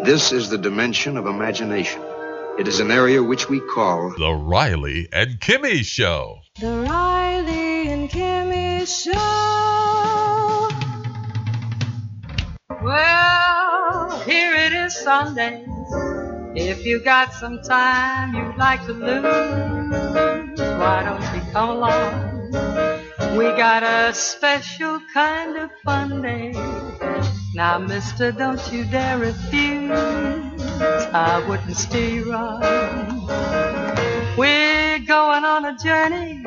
This is the dimension of imagination. It is an area which we call The Riley and Kimmy Show. The Riley and Kimmy Show. Well, here it is Sunday. If you got some time you'd like to lose, why don't you come along? We got a special kind of fun day. Now, mister, don't you dare refuse. I wouldn't steer you wrong. We're going on a journey,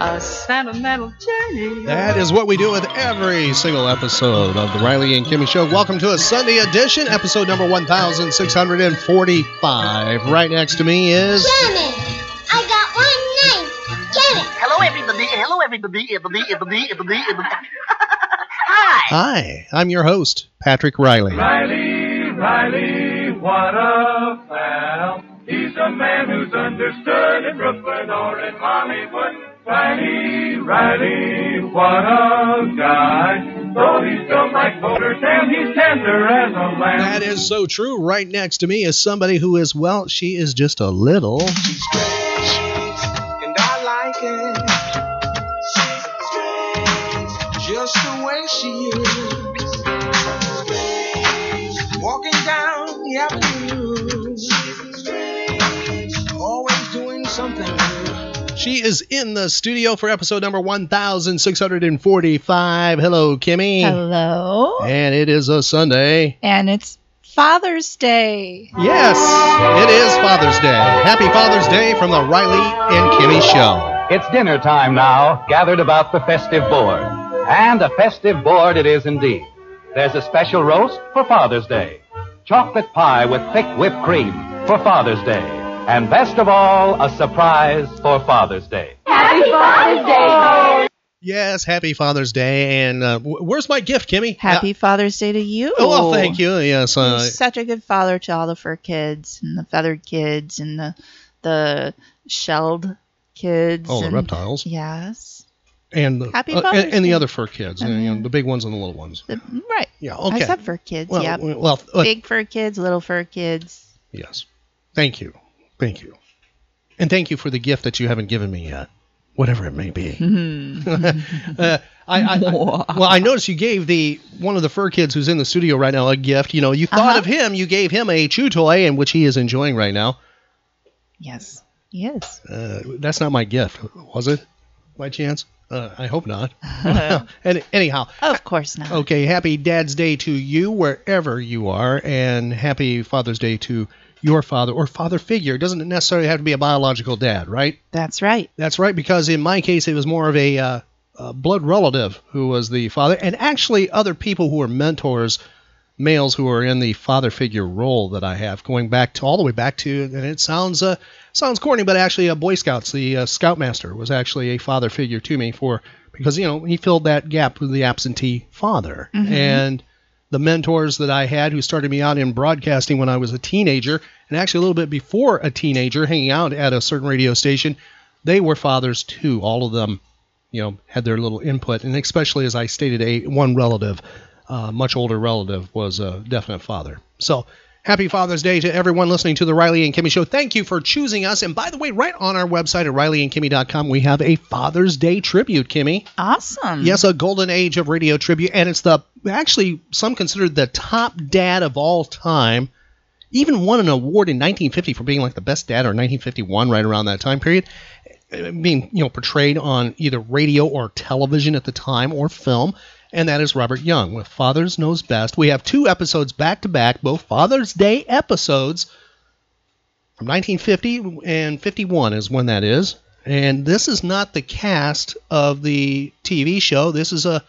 a sentimental journey. That is what we do with every single episode of The Riley and Kimmy Show. Welcome to a Sunday edition, episode number 1645. Right next to me is... Kimmy! Hello, everybody. Hi. I'm your host, Patrick Riley. Riley, what a pal. He's a man who's understood in Brooklyn or in Hollywood. Riley, what a guy. Though he's still like voters and he's tender as a lamb. That is so true. Right next to me is somebody who is, well, she is just a little... She's strange, and I like it. Just the way she is, walking down the avenue, always doing something new. She is in the studio for episode number 1645. Hello, Kimmy. Hello. And it is a Sunday. And it's Father's Day. Yes, it is Father's Day. Happy Father's Day from the Riley and Kimmy Show. It's dinner time now, gathered about the festive board. And a festive board it is indeed. There's a special roast for Father's Day. Chocolate pie with thick whipped cream for Father's Day. And best of all, a surprise for Father's Day. Happy Father's Day! Yes, happy Father's Day. And where's my gift, Kimmy? Happy Father's Day to you. Oh, well, thank you. Yes, you're such a good father to all the fur kids and the feathered kids and the shelled kids. Oh, and the reptiles. Yes. And the other fur kids, the big ones and the little ones. Right. Yeah, okay. Except fur kids, well, yeah. Well, big fur kids, little fur kids. Yes. Thank you. And thank you for the gift that you haven't given me yet, whatever it may be. Mm-hmm. I noticed you gave one of the fur kids who's in the studio right now a gift. You know, you thought of him. You gave him a chew toy, and which he is enjoying right now. Yes, he is. That's not my gift, was it, by chance? I hope not. Anyhow. Of course not. Okay, happy Dad's Day to you wherever you are, and happy Father's Day to your father or father figure. It doesn't necessarily have to be a biological dad, right? That's right, because in my case, it was more of a blood relative who was the father, and actually other people who were mentors, males who are in the father figure role that I have, going back to all the way back to, and it sounds corny, but actually Boy Scouts, the Scoutmaster was actually a father figure to me because he filled that gap with the absentee father. Mm-hmm. And the mentors that I had who started me out in broadcasting when I was a teenager, and actually a little bit before a teenager, hanging out at a certain radio station, they were fathers too. All of them, had their little input, and especially as I stated, one relative. Much older relative was a definite father. So happy Father's Day to everyone listening to the Riley and Kimmy Show. Thank you for choosing us. And by the way, right on our website at RileyandKimmy.com, we have a Father's Day tribute, Kimmy. Awesome. Yes, a Golden Age of Radio tribute. And it's actually some considered the top dad of all time. Even won an award in 1950 for being like the best dad, or 1951, right around that time period. Being, portrayed on either radio or television at the time, or film. And that is Robert Young with Father Knows Best. We have two episodes back-to-back, both Father's Day episodes from 1950 and 51 is when that is. And this is not the cast of the TV show. This is a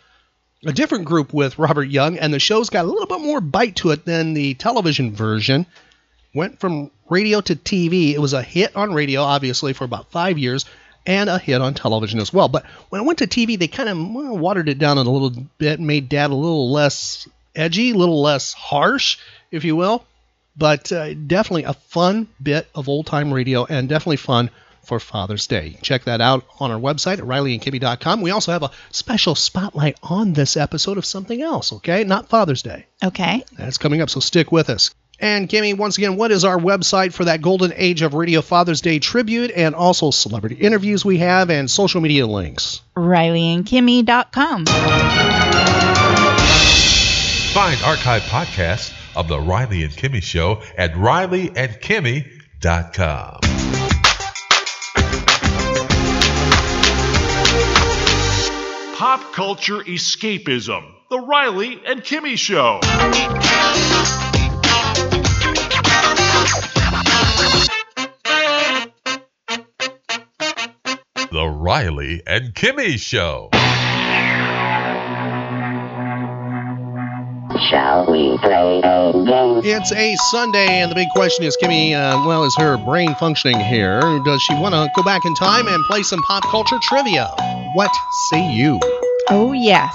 a different group with Robert Young, and the show's got a little bit more bite to it than the television version. Went from radio to TV. It was a hit on radio, obviously, for about 5 years, and a hit on television as well. But when it went to TV, they kind of watered it down a little bit, made Dad a little less edgy, a little less harsh, if you will. But definitely a fun bit of old-time radio, and definitely fun for Father's Day. Check that out on our website at RileyandKimmy.com. We also have a special spotlight on this episode of something else, okay? Not Father's Day. Okay. That's coming up, so stick with us. And Kimmy, once again, what is our website for that Golden Age of Radio Father's Day tribute and also celebrity interviews we have and social media links? RileyandKimmy.com. Find archive podcasts of The Riley and Kimmy Show at RileyandKimmy.com. Pop culture escapism. The Riley and Kimmy Show. The Riley and Kimmy Show. Shall we play a game? It's a Sunday, and the big question is, Kimmy, is her brain functioning here? Does she want to go back in time and play some pop culture trivia? What say you? Oh, yes.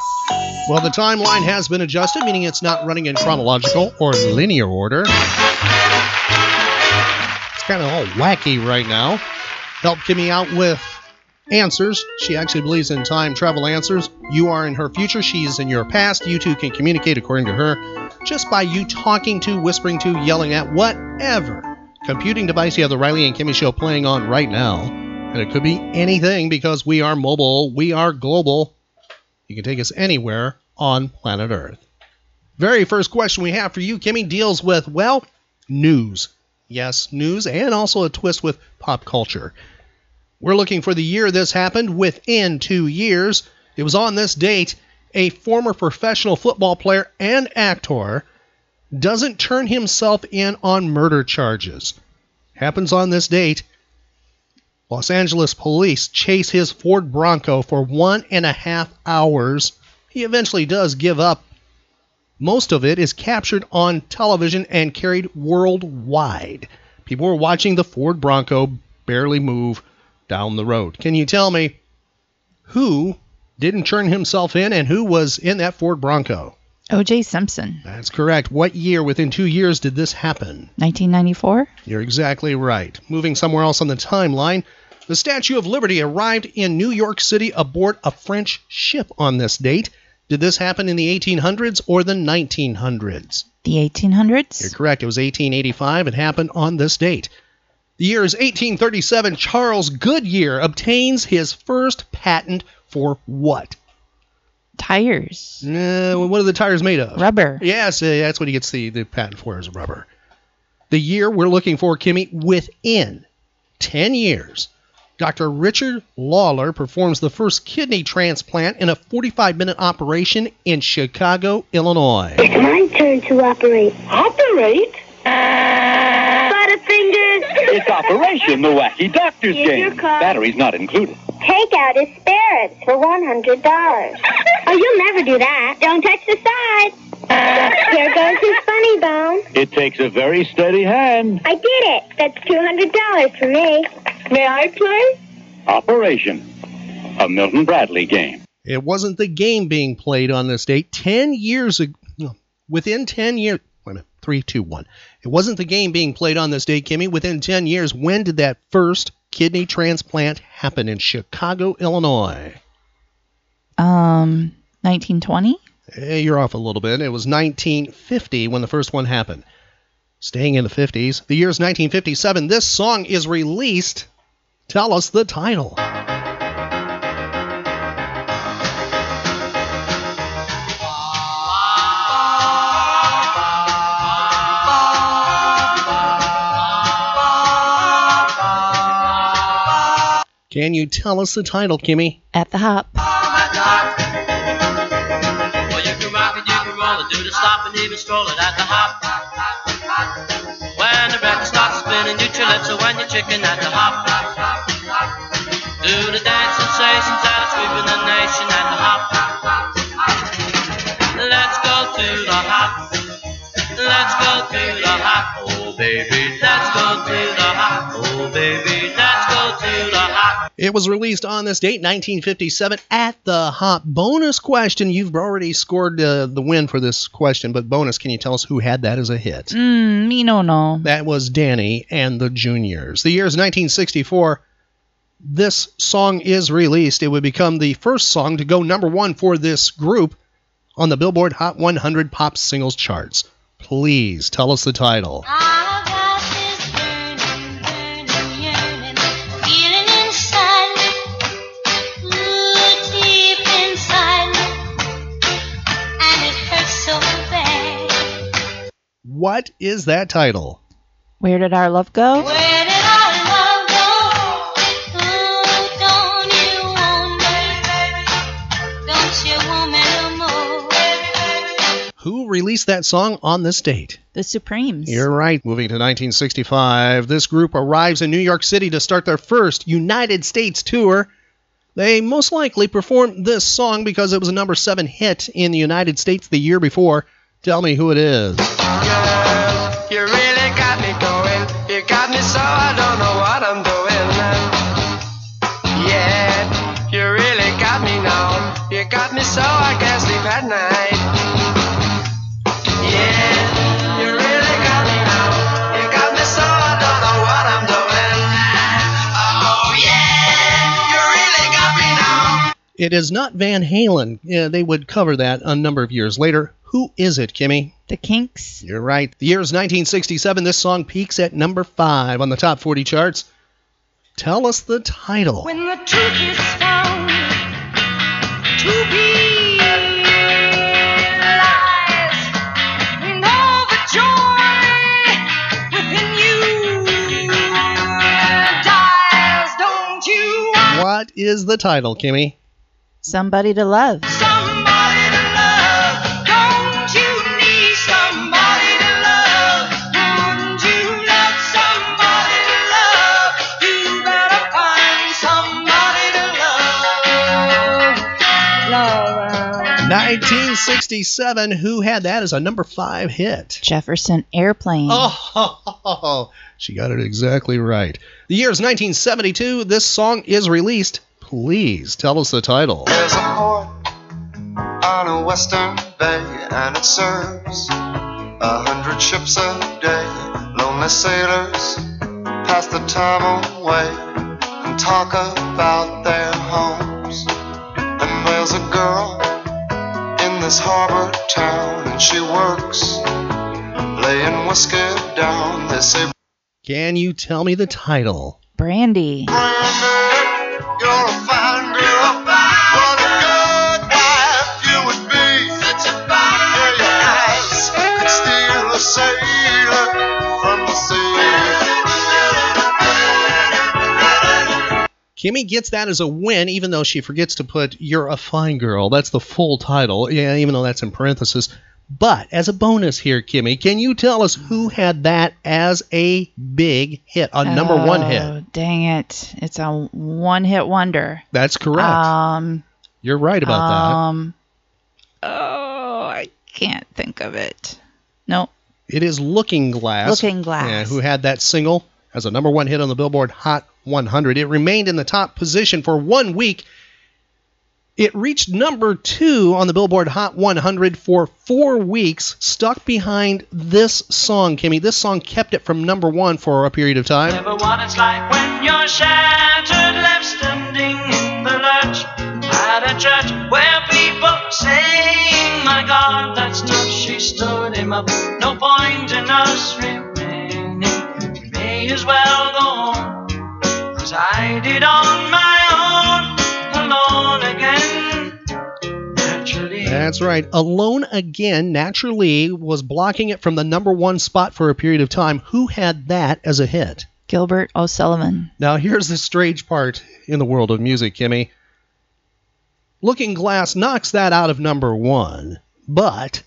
Well, the timeline has been adjusted, meaning it's not running in chronological or linear order. It's kind of all wacky right now. Help Kimmy out with answers. She actually believes in time travel answers. You are in her future. She is in your past. You two can communicate, according to her, just by you talking to, whispering to, yelling at, whatever computing device you have the Riley and Kimmy Show playing on right now. And it could be anything, because we are mobile. We are global. You can take us anywhere on planet Earth. Very first question we have for you, Kimmy, deals with, well, news. Yes, news, and also a twist with pop culture. We're looking for the year this happened. Within 2 years, it was on this date, a former professional football player and actor doesn't turn himself in on murder charges. Happens on this date. Los Angeles police chase his Ford Bronco for 1.5 hours. He eventually does give up. Most of it is captured on television and carried worldwide. People were watching the Ford Bronco barely move down the road. Can you tell me who didn't turn himself in and who was in that Ford Bronco? O.J. Simpson. That's correct. What year within 2 years did this happen? 1994. You're exactly right. Moving somewhere else on the timeline, the Statue of Liberty arrived in New York City aboard a French ship on this date. Did this happen in the 1800s or the 1900s? The 1800s. You're correct. It was 1885. It happened on this date. The year is 1837. Charles Goodyear obtains his first patent for what? Tires. What are the tires made of? Rubber. Yes, that's what he gets the patent for, is rubber. The year we're looking for, Kimmy, within 10 years, Dr. Richard Lawler performs the first kidney transplant in a 45-minute operation in Chicago, Illinois. It's my turn to operate. Operate? It's Operation the Wacky Doctor's Game. Batteries not included. Take out his spirits for $100. Oh, you'll never do that. Don't touch the side. Here goes his funny bone. It takes a very steady hand. I did it. That's $200 for me. May I play? Operation, a Milton Bradley game. It wasn't the game being played on this date. 10 years ago. Within 10 years. Wait a minute. 3, 2, 1. It wasn't the game being played on this date, Kimmy. Within 10 years, when did that first kidney transplant happen in Chicago, Illinois? 1920? Hey, you're off a little bit. It was 1950 when the first one happened. Staying in the 50s. The year's 1957. This song is released. Tell us the title. Can you tell us the title, Kimmy? At the Hop. Oh, my God. Well, you can rock it, you can roll it, do the stop and even stroll it at the hop. When the record starts spinning, you chill it, so when you're chicken at the hop. Do the dance sensations that are sweeping the nation at the hop. Oh, baby, let's go to the hot. Oh, baby, let's go to the hot. It was released on this date, 1957, at the hop. Bonus question. You've already scored the win for this question, but bonus, can you tell us who had that as a hit? Me no no. That was Danny and the Juniors. The year is 1964. This song is released. It would become the first song to go number one for this group on the Billboard Hot 100 Pop Singles charts. Please tell us the title. I've got this burning, burning yearning, feeling inside me, ooh, deep inside me, and it hurts so bad. What is that title? Where did our love go? Who released that song on this date? The Supremes. You're right. Moving to 1965, this group arrives in New York City to start their first United States tour. They most likely performed this song because it was a number 7 hit in the United States the year before. Tell me who it is. Girl, you really got me going. You got me so I don't know what I'm doing now. Yeah, you really got me now. You got me so I can't sleep at night. It is not Van Halen. Yeah, they would cover that a number of years later. Who is it, Kimmy? The Kinks. You're right. The year is 1967. This song peaks at number 5 on the top 40 charts. Tell us the title. When the truth is found to be lies, and all the joy within you dies, don't you? What is the title, Kimmy? Somebody to love. Somebody to love. Don't you need somebody to love? Don't you love somebody to love? You better find somebody to love. Laura. 1967. Who had that as a number 5 hit? Jefferson Airplane. Oh, she got it exactly right. The year is 1972. This song is released. Please tell us the title. There's a port on a western bay, and it serves 100 ships a day. Lonely sailors pass the time away and talk about their homes. And there's a girl in this harbor town, and she works laying whiskey down. They say, can you tell me the title? Brandy. Kimmy gets that as a win, even though she forgets to put You're a Fine Girl. That's the full title, yeah, even though that's in parentheses. But as a bonus here, Kimmy, can you tell us who had that as a big hit, a number 1 hit? Oh, dang it. It's a one-hit wonder. That's correct. You're right about that. Oh, I can't think of it. Nope. It is Looking Glass. Looking Glass. Yeah, who had that single as a number 1 hit on the Billboard Hot 100. It remained in the top position for 1 week. It reached number 2 on the Billboard Hot 100 for 4 weeks, stuck behind this song, Kimmy. This song kept it from number 1 for a period of time. Never what it's like when you're shattered, left standing in the lurch at a church where people sing, my God, that stuff, she stood him up. No point in us remaining, may as well go on. I did on my own, alone again, naturally. That's right. Alone Again, Naturally, was blocking it from the number 1 spot for a period of time. Who had that as a hit? Gilbert O'Sullivan. Now, here's the strange part in the world of music, Kimmy. Looking Glass knocks that out of number 1, but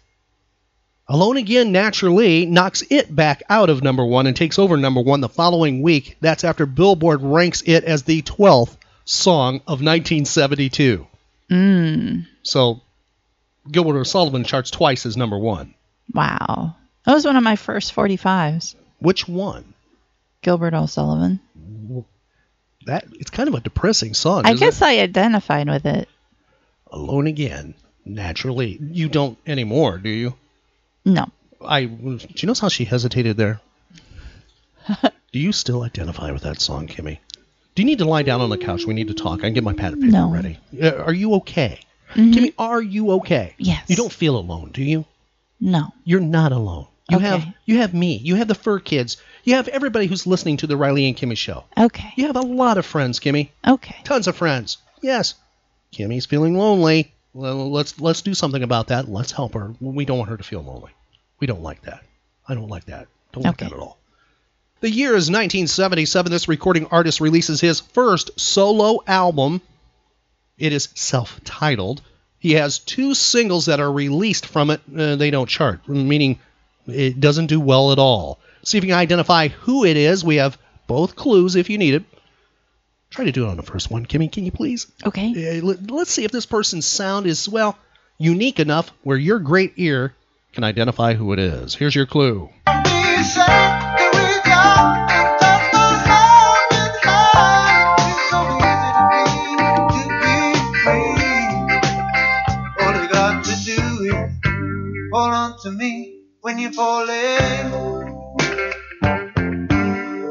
Alone Again, Naturally knocks it back out of number 1 and takes over number 1 the following week. That's after Billboard ranks it as the 12th song of 1972. So Gilbert O'Sullivan charts twice as number 1. Wow. That was one of my first 45s. Which one? Gilbert O'Sullivan. That it's kind of a depressing song. I guess I identified with it. Alone again, naturally. You don't anymore, do you? No. She knows how she hesitated there. Do you still identify with that song, Kimmy? Do you need to lie down on the couch? We need to talk. I can get my pad and paper ready. Are you okay? Mm-hmm. Kimmy, are you okay? Yes. You don't feel alone, do you? No. You're not alone. You have me. You have the Fur Kids. You have everybody who's listening to the Riley and Kimmy Show. Okay. You have a lot of friends, Kimmy. Okay. Tons of friends. Yes. Kimmy's feeling lonely. Well, let's do something about that. Let's help her. We don't want her to feel lonely. We don't like that. I don't like that. Don't like that at all. The year is 1977. This recording artist releases his first solo album. It is self-titled. He has 2 singles that are released from it. They don't chart, meaning it doesn't do well at all. See if you can identify who it is. We have both clues if you need it. Try to do it on the first one. Kimmy, can you please? Okay. Let's see if this person's sound is, well, unique enough where your great ear can identify who it is. Here's your clue. When you fall in, hold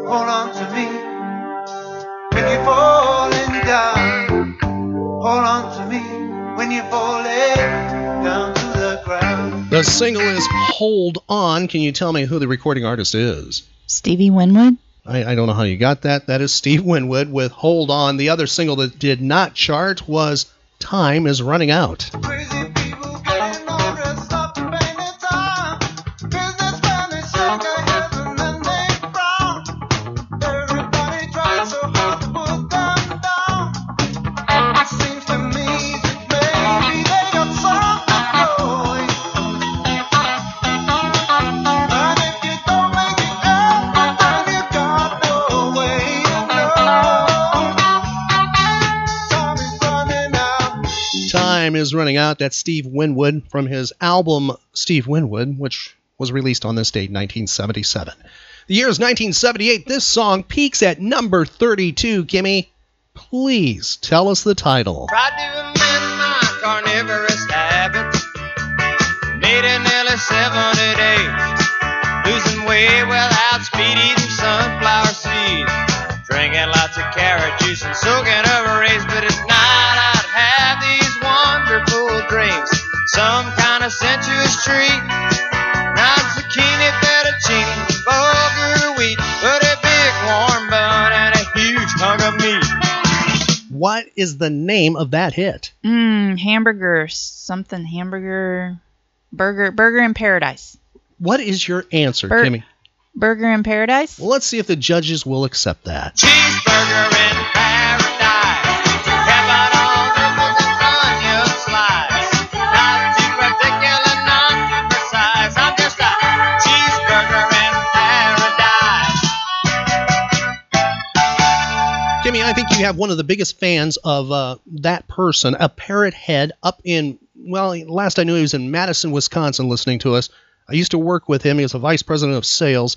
on to me. When you're falling down, hold on to me. When you're falling down to the ground. The single is Hold On. Can you tell me who the recording artist is? Stevie Winwood. I don't know how you got that. That is Steve Winwood with Hold On. The other single that did not chart was Time Is Running Out. Crazy. Is running out. That's Steve Winwood from his album Steve Winwood, which was released on this date, 1977. The year is 1978. This song peaks at number 32. Kimmy, please tell us the title. I do amend my carnivorous habits. Made an nearly 7 days. Losing weight without speed, eating sunflower seeds. Drinking lots of carrot juice and soaking over rays, but it's not. Some kind of sensuous treat, not zucchini, fettuccine, bulgur wheat, but a big warm bun and a huge hunk of meat. What is the name of that hit? Hamburger, something, Burger in Paradise. What is your answer, Kimmy? Burger in Paradise? Well, let's see if the judges will accept that. Cheeseburger in Paradise. Kimmy, I think you have one of the biggest fans of that person, a parrot head up in, well, last I knew he was in Madison, Wisconsin listening to us. I used to work with him. He was a vice president of sales.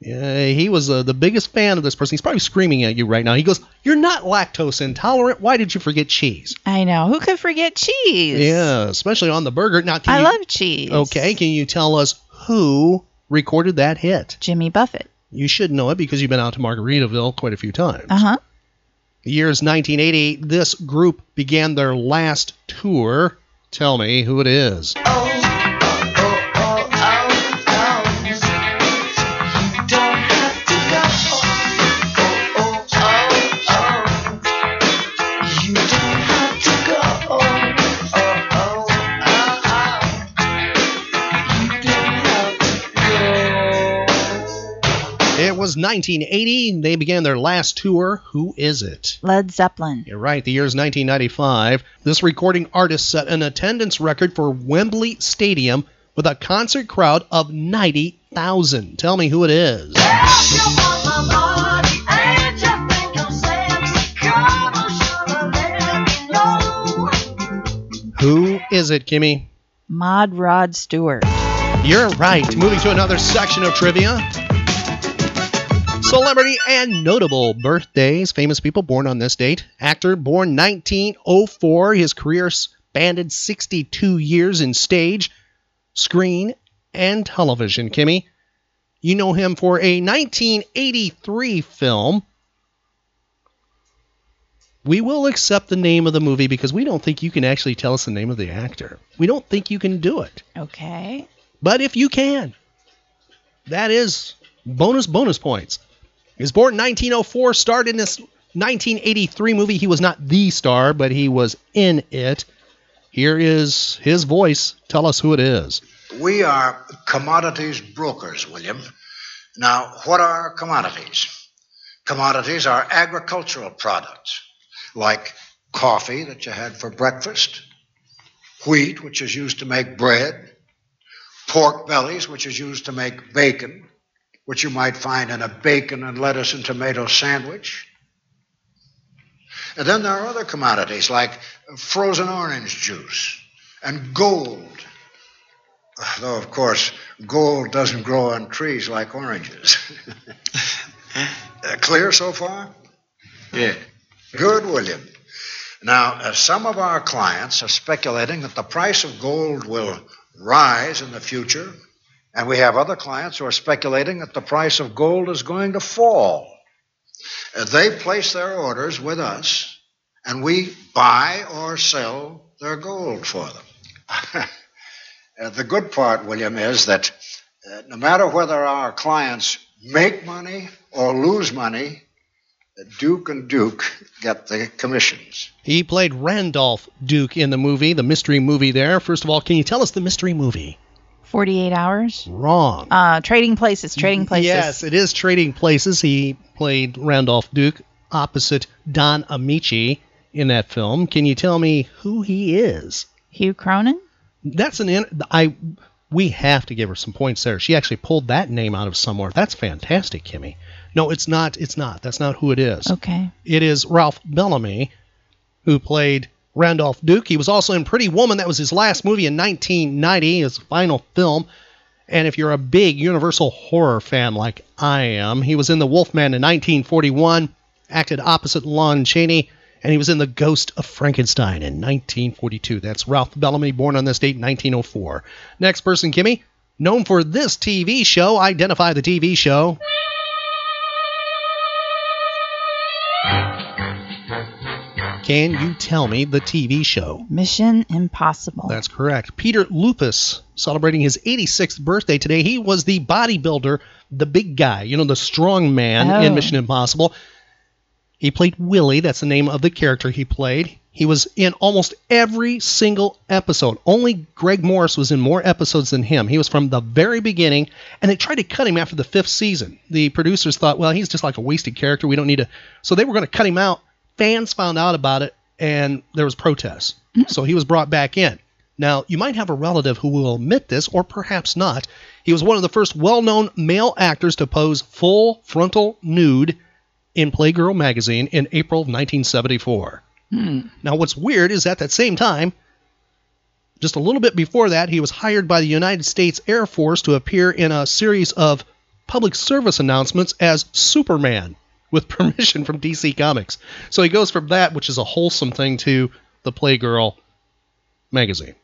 He was the biggest fan of this person. He's probably screaming at you right now. He goes, "You're not lactose intolerant. Why did you forget cheese?" I know. Who could forget cheese? Yeah, especially on the burger. Now, I love cheese. Okay, can you tell us who recorded that hit? Jimmy Buffett. You should know it because you've been out to Margaritaville quite a few times. Uh-huh. The year is 1980. This group began their last tour. Tell me who it is. It was 1980. They began their last tour. Who is it? Led Zeppelin. You're right. The year is 1995. This recording artist set an attendance record for Wembley Stadium with a concert crowd of 90,000. Tell me who it is. Who is it, Kimmy? Maud Rod Stewart. You're right. Moving to another section of trivia. Celebrity and notable birthdays. Famous people born on this date. Actor born 1904. His career spanned 62 years in stage, screen, and television. Kimmy, you know him for a 1983 film. We will accept the name of the movie because we don't think you can actually tell us the name of the actor. We don't think you can do it. Okay. But if you can, that is bonus points. He was born in 1904, starred in this 1983 movie. He was not the star, but he was in it. Here is his voice. Tell us who it is. We are commodities brokers, William. Now, what are commodities? Commodities are agricultural products, like coffee that you had for breakfast, wheat, which is used to make bread, pork bellies, which is used to make bacon, which you might find in a bacon and lettuce and tomato sandwich. And then there are other commodities like frozen orange juice and gold. Though, of course, gold doesn't grow on trees like oranges. Clear so far? Yeah. Good, William. Now, some of our clients are speculating that the price of gold will rise in the future, and we have other clients who are speculating that the price of gold is going to fall. They place their orders with us, and we buy or sell their gold for them. The good part, William, is that no matter whether our clients make money or lose money, Duke and Duke get the commissions. He played Randolph Duke in the movie, the mystery movie there. First of all, can you tell us the mystery movie? 48 Hours? Wrong. Trading Places. Yes, it is Trading Places. He played Randolph Duke opposite Don Ameche in that film. Can you tell me who he is? Hugh Cronin? That's we have to give her some points there. She actually pulled that name out of somewhere. That's fantastic, Kimmy. No, it's not. That's not who it is. Okay. It is Ralph Bellamy, who played Randolph Duke. He was also in Pretty Woman. That was his last movie in 1990, his final film. And if you're a big Universal horror fan like I am, he was in The Wolfman in 1941, acted opposite Lon Chaney, and he was in The Ghost of Frankenstein in 1942. That's Ralph Bellamy, born on this date, 1904. Next person, Kimmy, known for this TV show. Identify the TV show. Can you tell me the TV show? Mission Impossible. That's correct. Peter Lupus, celebrating his 86th birthday today. He was the bodybuilder, the big guy, the strong man in Mission Impossible. He played Willie. That's the name of the character he played. He was in almost every single episode. Only Greg Morris was in more episodes than him. He was from the very beginning, and they tried to cut him after the 5th season. The producers thought, well, he's just like a wasted character. We don't need to. So they were going to cut him out. Fans found out about it, and there was protests. So he was brought back in. Now, you might have a relative who will admit this, or perhaps not. He was one of the first well-known male actors to pose full frontal nude in Playgirl magazine in April of 1974. Now, what's weird is at that same time, just a little bit before that, he was hired by the United States Air Force to appear in a series of public service announcements as Superman, with permission from DC Comics. So he goes from that, which is a wholesome thing, to the Playgirl magazine.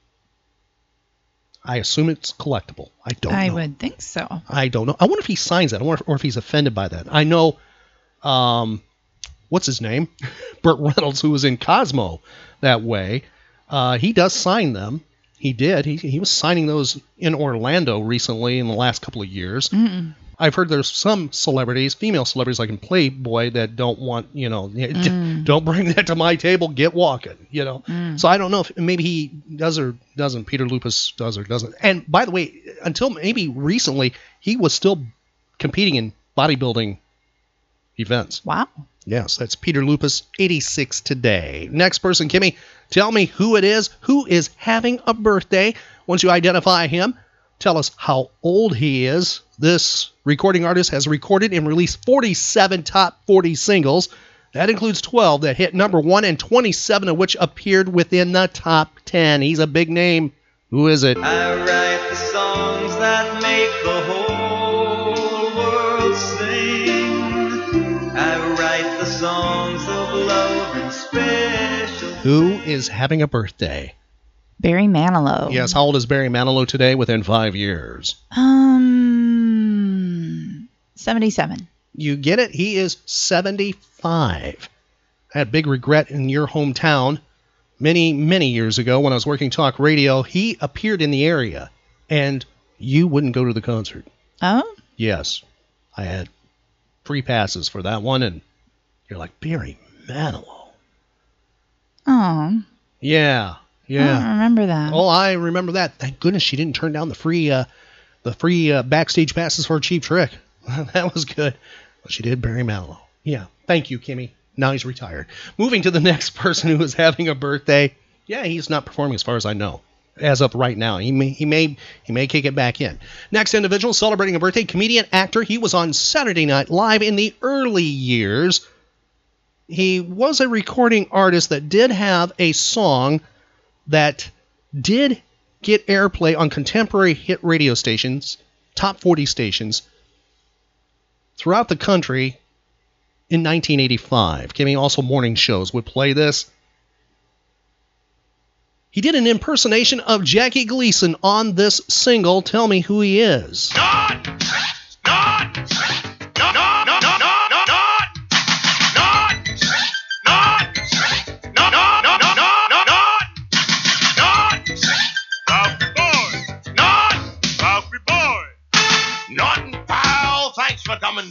I assume it's collectible. I don't know. I would think so. I don't know. I wonder if he signs that. I wonder if he's offended by that. I know, what's his name? Burt Reynolds, who was in Cosmo that way. He does sign them. He did. He was signing those in Orlando recently in the last couple of years. Mm-mm. I've heard there's some celebrities, female celebrities like in Playboy, that don't want, don't bring that to my table, get walking, So I don't know if maybe he does or doesn't, Peter Lupus does or doesn't. And by the way, until maybe recently, he was still competing in bodybuilding events. Wow. Yes, that's Peter Lupus, 86 today. Next person, Kimmy, tell me who it is, who is having a birthday. Once you identify him, tell us how old he is. This recording artist has recorded and released 47 top 40 singles. That includes 12 that hit number 1 and 27 of which appeared within the top 10. He's a big name. Who is it? I write the songs that make the whole world sing. who is having a birthday? Barry Manilow. Yes, how old is Barry Manilow today within 5 years? 77. You get it? He is 75. I had big regret in your hometown many, many years ago when I was working talk radio. He appeared in the area, and you wouldn't go to the concert. Oh? Yes. I had free passes for that one, and you're like, Barry Manilow. Oh. Yeah. Yeah. I don't remember that. Oh, I remember that. Thank goodness she didn't turn down the free backstage passes for a cheap trick. That was good. Well, she did Barry Manilow. Yeah. Thank you, Kimmy. Now he's retired. Moving to the next person who is having a birthday. Yeah, he's not performing as far as I know. As of right now. He may kick it back in. Next individual celebrating a birthday, comedian, actor. He was on Saturday Night Live in the early years. He was a recording artist that did have a song that did get airplay on contemporary hit radio stations, top 40 stations, throughout the country in 1985. Kimmy, also morning shows would play this. He did an impersonation of Jackie Gleason on this single. Tell me who he is.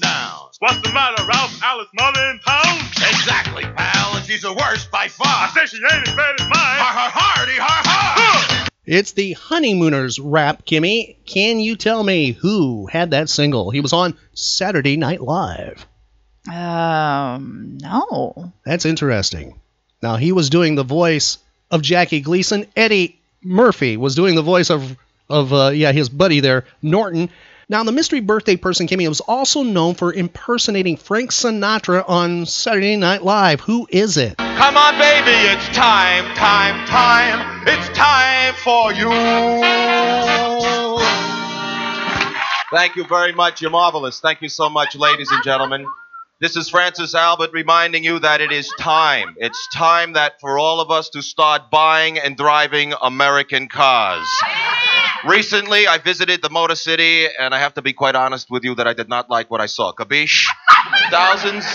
Down. What's the matter, Ralph? Alice mother in town? Exactly, pal, and she's the worst by far. I said she ain't as bad as mine. Har, har, hardy, har, har. It's the Honeymooners rap, Kimmy. Can you tell me who had that single? He was on Saturday Night Live. No. That's interesting. Now, he was doing the voice of Jackie Gleason. Eddie Murphy was doing the voice of his buddy there, Norton. Now, the mystery birthday person, Kimmy, was also known for impersonating Frank Sinatra on Saturday Night Live. Who is it? Come on, baby, it's time, time, time. It's time for you. Thank you very much. You're marvelous. Thank you so much, ladies and gentlemen. This is Francis Albert reminding you that it is time. It's time that for all of us to start buying and driving American cars. Recently, I visited the Motor City, and I have to be quite honest with you that I did not like what I saw. Kabish? Thousands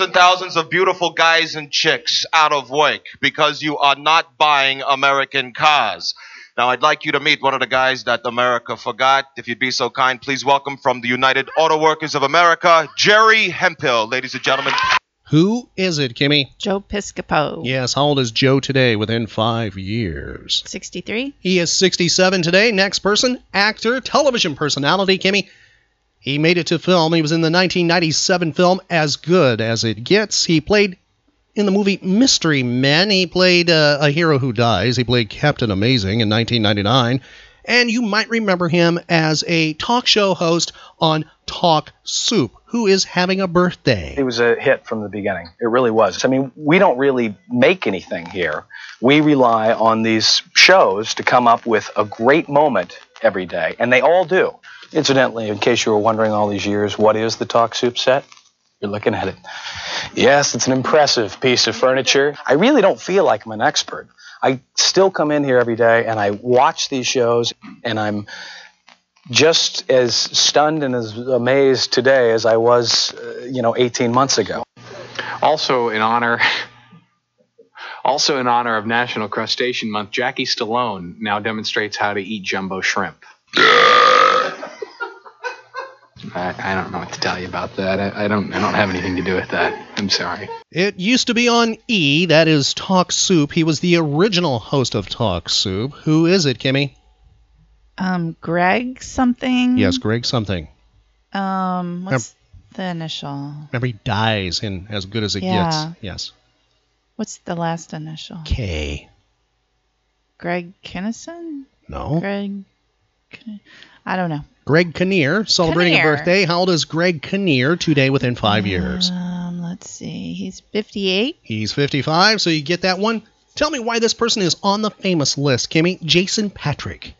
and thousands of beautiful guys and chicks out of work because you are not buying American cars. Now, I'd like you to meet one of the guys that America forgot. If you'd be so kind, please welcome from the United Auto Workers of America, Jerry Hemphill, ladies and gentlemen. Who is it, Kimmy? Joe Piscopo. Yes, how old is Joe today within 5 years? 63. He is 67 today. Next person, actor, television personality, Kimmy. He made it to film. He was in the 1997 film As Good As It Gets. He played in the movie Mystery Men. He played a hero who dies. He played Captain Amazing in 1999. And you might remember him as a talk show host on Talk Soup. Who is having a birthday? It was a hit from the beginning. It really was. I mean, we don't really make anything here. We rely on these shows to come up with a great moment every day, and they all do. Incidentally, in case you were wondering all these years, what is the Talk Soup set? You're looking at it. Yes, it's an impressive piece of furniture. I really don't feel like I'm an expert. I still come in here every day and I watch these shows, and I'm just as stunned and as amazed today as I was, 18 months ago. Also in honor of National Crustacean Month, Jackie Stallone now demonstrates how to eat jumbo shrimp. I don't know what to tell you about that. I don't have anything to do with that. I'm sorry. It used to be on E, that is Talk Soup. He was the original host of Talk Soup. Who is it, Kimmy? Greg something? Yes, Greg something. What's the initial? Remember, he dies in As Good As It Gets. Yes. What's the last initial? K. Greg Kinnison? No. I don't know. Greg Kinnear, celebrating a birthday. How old is Greg Kinnear today within 5 years? Let's see. He's 58. He's 55, so you get that one. Tell me why this person is on the famous list, Kimmy. Jason Patrick.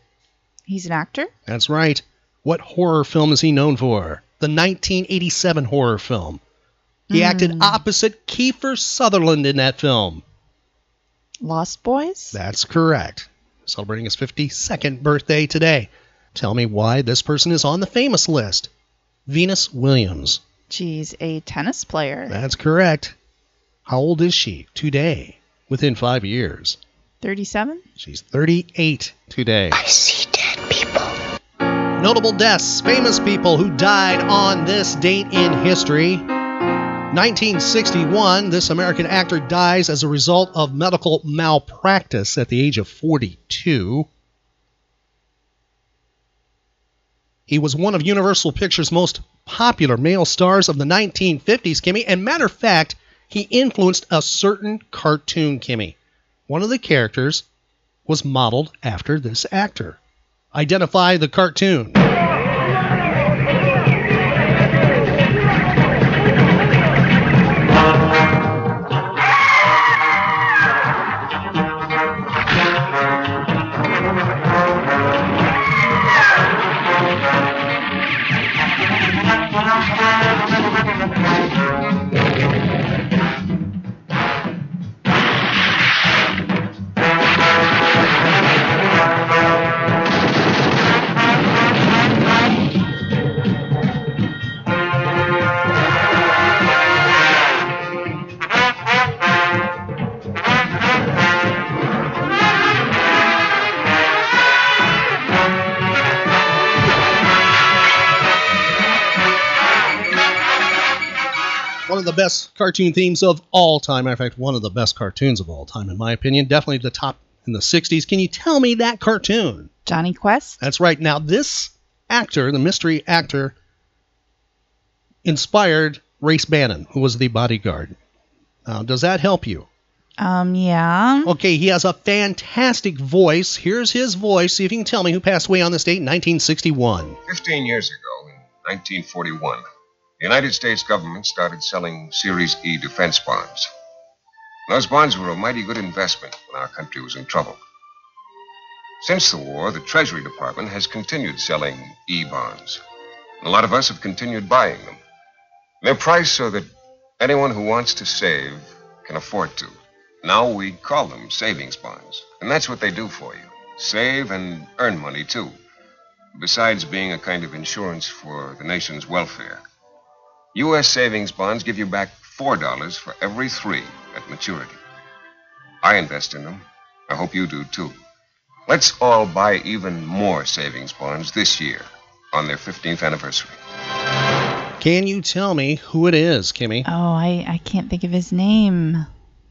He's an actor? That's right. What horror film is he known for? The 1987 horror film. He acted opposite Kiefer Sutherland in that film. Lost Boys? That's correct. Celebrating his 52nd birthday today. Tell me why this person is on the famous list. Venus Williams. She's a tennis player. That's correct. How old is she today? Within 5 years. 37? She's 38 today. I see dead people. Notable deaths. Famous people who died on this date in history. 1961, this American actor dies as a result of medical malpractice at the age of 42. He was one of Universal Pictures' most popular male stars of the 1950s, Kimmy. And matter of fact, he influenced a certain cartoon, Kimmy. One of the characters was modeled after this actor. Identify the cartoon. The best cartoon themes of all time. Matter of fact, one of the best cartoons of all time, in my opinion. Definitely the top in the 60s. Can you tell me that cartoon? Johnny Quest? That's right. Now, this actor, the mystery actor, inspired Race Bannon, who was the bodyguard. Does that help you? Yeah. Okay, he has a fantastic voice. Here's his voice. See if you can tell me who passed away on this date in 1961. 15 years ago, in 1941. The United States government started selling Series E defense bonds. Those bonds were a mighty good investment when our country was in trouble. Since the war, the Treasury Department has continued selling E bonds. A lot of us have continued buying them. They're priced so that anyone who wants to save can afford to. Now we call them savings bonds, and that's what they do for you. Save and earn money, too, besides being a kind of insurance for the nation's welfare. U.S. savings bonds give you back $4 for every $3 at maturity. I invest in them. I hope you do, too. Let's all buy even more savings bonds this year on their 15th anniversary. Can you tell me who it is, Kimmy? Oh, I can't think of his name.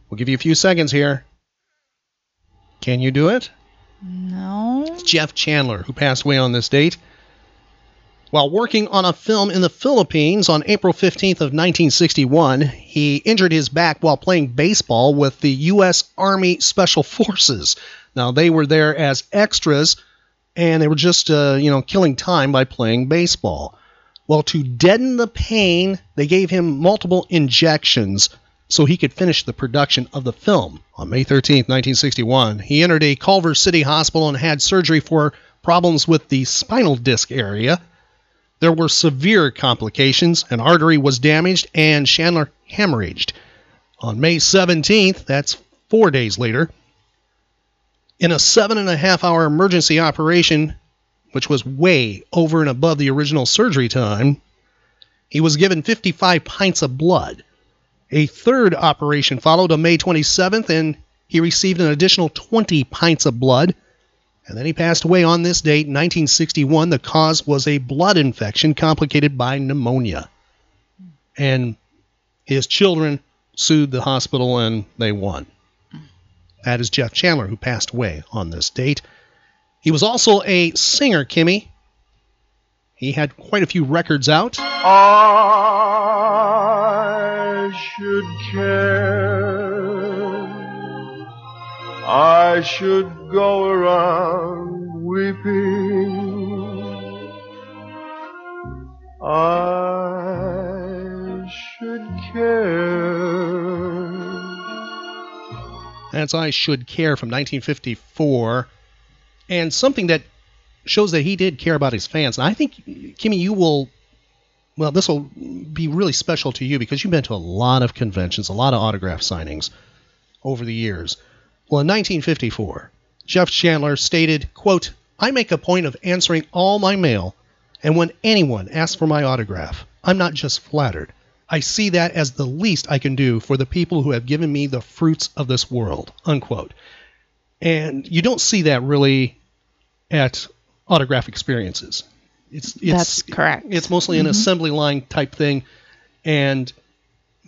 We'll give you a few seconds here. Can you do it? No. It's Jeff Chandler, who passed away on this date. While working on a film in the Philippines on April 15th of 1961, he injured his back while playing baseball with the U.S. Army Special Forces. Now, they were there as extras, and they were just, killing time by playing baseball. Well, to deaden the pain, they gave him multiple injections so he could finish the production of the film. On May 13th, 1961, he entered a Culver City hospital and had surgery for problems with the spinal disc area. There were severe complications, an artery was damaged, and Chandler hemorrhaged. On May 17th, that's 4 days later, in a 7.5-hour emergency operation, which was way over and above the original surgery time, he was given 55 pints of blood. A third operation followed on May 27th, and he received an additional 20 pints of blood. And then he passed away on this date, 1961. The cause was a blood infection complicated by pneumonia. And his children sued the hospital, and they won. That is Jeff Chandler, who passed away on this date. He was also a singer, Kimmy. He had quite a few records out. I should care. I should go around weeping. I should care. That's I Should Care from 1954. And something that shows that he did care about his fans. And I think, Kimmy, this will be really special to you because you've been to a lot of conventions, a lot of autograph signings over the years. Well, in 1954, Jeff Chandler stated, quote, "I make a point of answering all my mail, and when anyone asks for my autograph, I'm not just flattered. I see that as the least I can do for the people who have given me the fruits of this world," unquote. And you don't see that really at autograph experiences. It's That's correct. It's mostly an assembly line type thing, and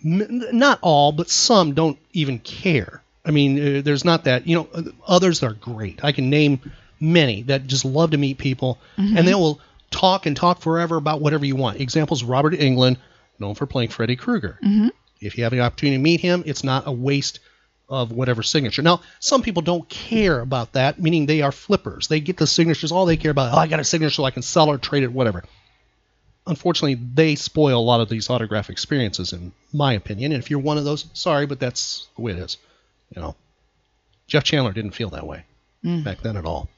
not all, but some don't even care. I mean, there's not that, you know, others are great. I can name many that just love to meet people, and they will talk and talk forever about whatever you want. Examples, Robert Englund, known for playing Freddy Krueger. If you have the opportunity to meet him, it's not a waste of whatever signature. Now, some people don't care about that, meaning they are flippers. They get the signatures, all they care about, oh, I got a signature so I can sell or trade it, whatever. Unfortunately, they spoil a lot of these autograph experiences, in my opinion. And if you're one of those, sorry, but that's the way it is. You know, Jeff Chandler didn't feel that way back then at all.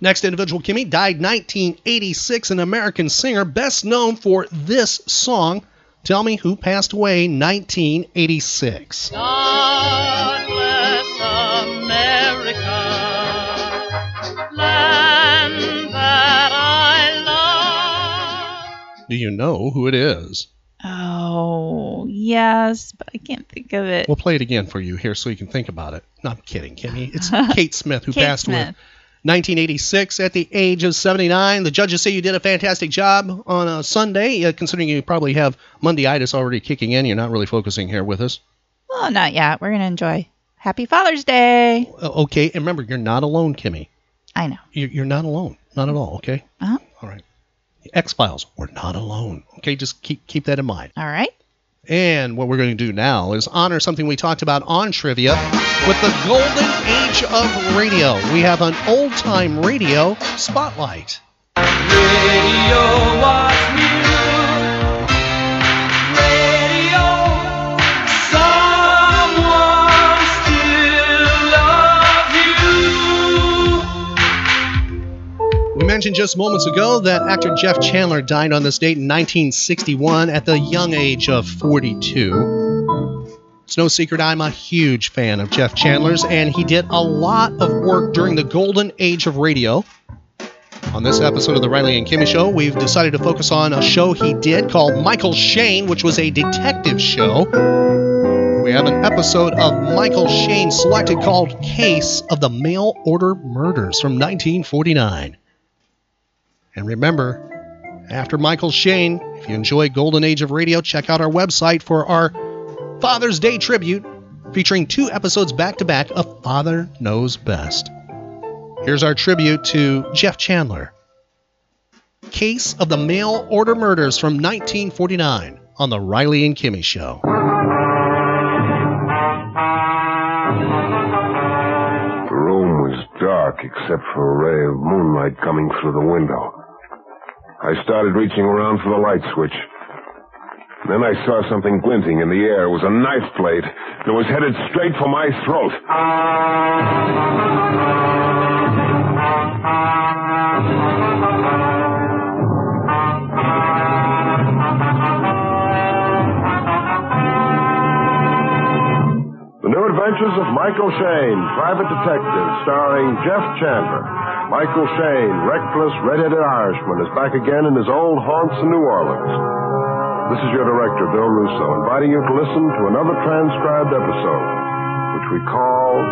Next individual, Kimmy, died 1986, an American singer best known for this song. Tell me who passed away 1986. God bless America, land that I love. Do you know who it is? Oh, yes, but I can't think of it. We'll play it again for you here so you can think about it. No, I'm kidding, Kimmy. It's Kate Smith who passed away. 1986, at the age of 79. The judges say you did a fantastic job on a Sunday, considering you probably have Monday-itis already kicking in. You're not really focusing here with us. Well, not yet. We're going to enjoy. Happy Father's Day. Okay, and remember, you're not alone, Kimmy. I know. You're not alone. Not at all, okay? Uh-huh. All right. X-Files, we're not alone. Okay, just keep that in mind. All right. And what we're going to do now is honor something we talked about on Trivia with the Golden Age of Radio. We have an old-time radio spotlight. Radio was new. Radio, someone still loves you. We mentioned just moments ago that actor Jeff Chandler died on this date in 1961 at the young age of 42. It's no secret I'm a huge fan of Jeff Chandler's, and he did a lot of work during the Golden Age of Radio. On this episode of The Riley and Kimmy Show, we've decided to focus on a show he did called Michael Shane, which was a detective show. We have an episode of Michael Shane selected called Case of the Mail Order Murders from 1949. And remember, after Michael Shane, if you enjoy Golden Age of Radio, check out our website for our Father's Day tribute featuring 2 episodes back-to-back of Father Knows Best. Here's our tribute to Jeff Chandler. Case of the Mail Order Murders from 1949 on The Riley and Kimmy Show. The room was dark except for a ray of moonlight coming through the window. I started reaching around for the light switch. Then I saw something glinting in the air. It was a knife blade that was headed straight for my throat. The New Adventures of Michael Shane, Private Detective, starring Jeff Chandler. Michael Shane, reckless, red-headed Irishman, is back again in his old haunts in New Orleans. This is your director, Bill Russo, inviting you to listen to another transcribed episode, which we call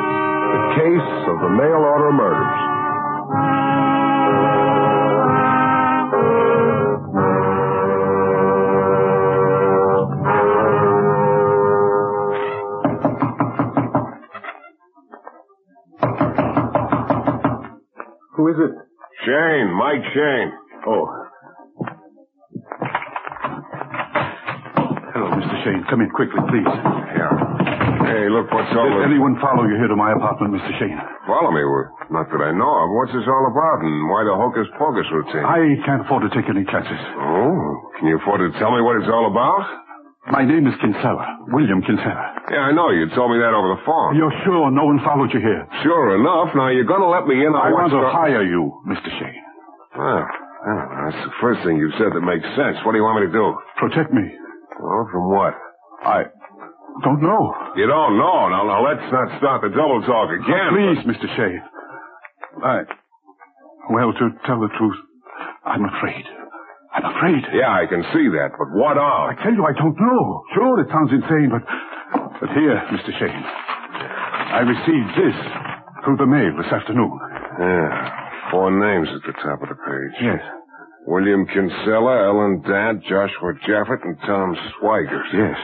The Case of the Mail Order Murders. Who is it? Shane, Mike Shane. Oh, Shane, come in quickly, please. Yeah. Hey, look, what's all this? Did anyone follow you here to my apartment, Mr. Shane? Follow me? Well, not that I know of. What's this all about and why the hocus-pocus routine? I can't afford to take any chances. Oh? Can you afford to tell me what it's all about? My name is Kinsella, William Kinsella. Yeah, I know. You told me that over the phone. You're sure no one followed you here? Sure enough. Now, you're going to let me in. I want to hire you, Mr. Shane. Well, that's the first thing you've said that makes sense. What do you want me to do? Protect me. Well, from what? I... don't know. You don't know? Now, let's not start the double talk again. Oh, please, Mr. Shane. Well, to tell the truth, I'm afraid. Yeah, I can see that, but what of? I tell you, I don't know. Sure, it sounds insane, but here, Mr. Shane, I received this through the mail this afternoon. Yeah, 4 names at the top of the page. Yes. William Kinsella, Ellen Dant, Joshua Jaffet, and Tom Swigers. Yes.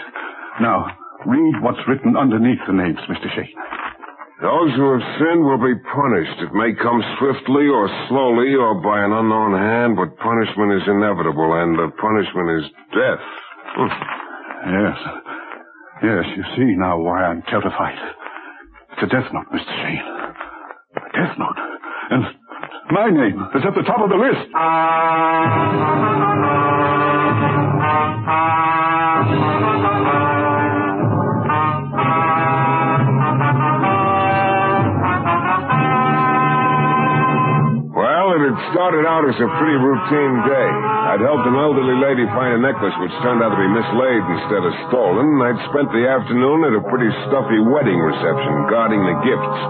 Now, read what's written underneath the names, Mr. Shane. Those who have sinned will be punished. It may come swiftly or slowly or by an unknown hand, but punishment is inevitable, and the punishment is death. Yes. Yes, you see now why I'm terrified. It's a death note, Mr. Shane. A death note. And my name is at the top of the list. It started out as a pretty routine day. I'd helped an elderly lady find a necklace which turned out to be mislaid instead of stolen, and I'd spent the afternoon at a pretty stuffy wedding reception guarding the gifts.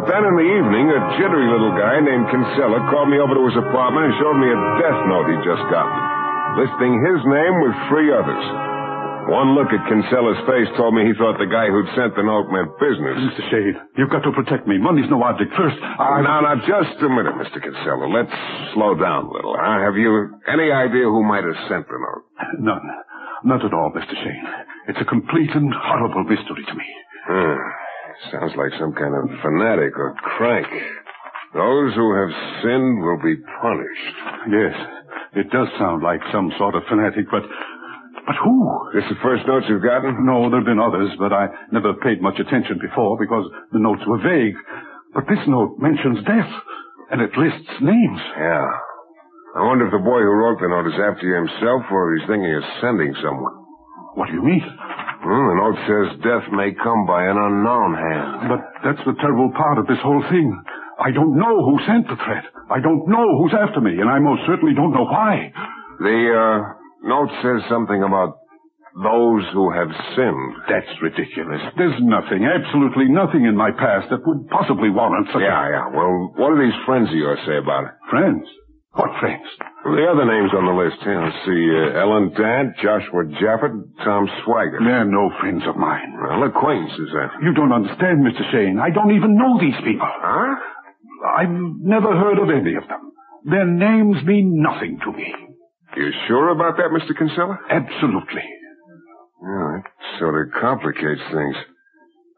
But then in the evening, a jittery little guy named Kinsella called me over to his apartment and showed me a death note he'd just gotten, listing his name with 3 others. One look at Kinsella's face told me he thought the guy who'd sent the note meant business. Mr. Shade, you've got to protect me. Money's no object. First, Now, just a minute, Mr. Kinsella. Let's slow down a little, huh? Have you any idea who might have sent the note? None. Not at all, Mr. Shade. It's a complete and horrible mystery to me. Sounds like some kind of fanatic or crank. Those who have sinned will be punished. Yes, it does sound like some sort of fanatic, But who? This the first note you've gotten? No, there have been others, but I never paid much attention before because the notes were vague. But this note mentions death, and it lists names. Yeah. I wonder if the boy who wrote the note is after you himself or he's thinking of sending someone. What do you mean? Well, the note says death may come by an unknown hand. But that's the terrible part of this whole thing. I don't know who sent the threat. I don't know who's after me, and I most certainly don't know why. The note says something about those who have sinned. That's ridiculous. There's nothing, absolutely nothing in my past that would possibly warrant such Yeah. Well, what do these friends of yours say about it? Friends? What friends? Well, the other names on the list here. Let's see, Ellen Dant, Joshua Jaffet, Tom Swigers. They're no friends of mine. Well, acquaintances, then. You don't understand, Mr. Shane. I don't even know these people. Huh? I've never heard of any of them. Their names mean nothing to me. You sure about that, Mr. Kinsella? Absolutely. Yeah, that sort of complicates things.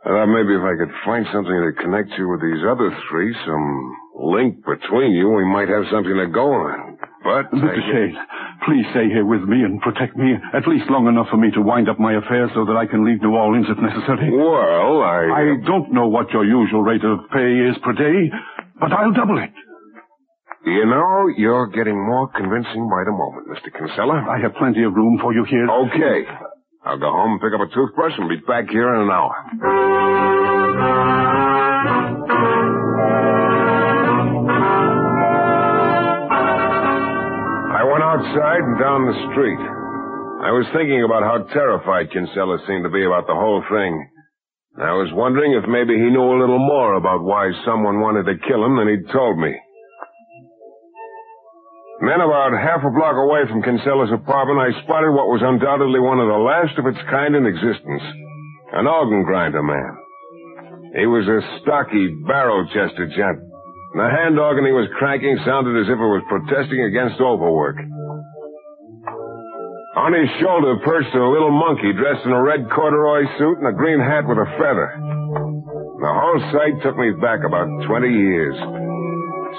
I thought maybe if I could find something to connect you with these other 3, some link between you, we might have something to go on. But Mr. Shane, please stay here with me and protect me, at least long enough for me to wind up my affairs so that I can leave New Orleans if necessary. Well, I don't know what your usual rate of pay is per day, but I'll double it. You know, you're getting more convincing by the moment, Mr. Kinsella. I have plenty of room for you here. Okay. I'll go home and pick up a toothbrush and be back here in an hour. I went outside and down the street. I was thinking about how terrified Kinsella seemed to be about the whole thing. And I was wondering if maybe he knew a little more about why someone wanted to kill him than he'd told me. And then about half a block away from Kinsella's apartment, I spotted what was undoubtedly one of the last of its kind in existence. An organ grinder man. He was a stocky, barrel-chested gent. And the hand organ he was cranking sounded as if it was protesting against overwork. On his shoulder perched a little monkey dressed in a red corduroy suit and a green hat with a feather. The whole sight took me back about 20 years.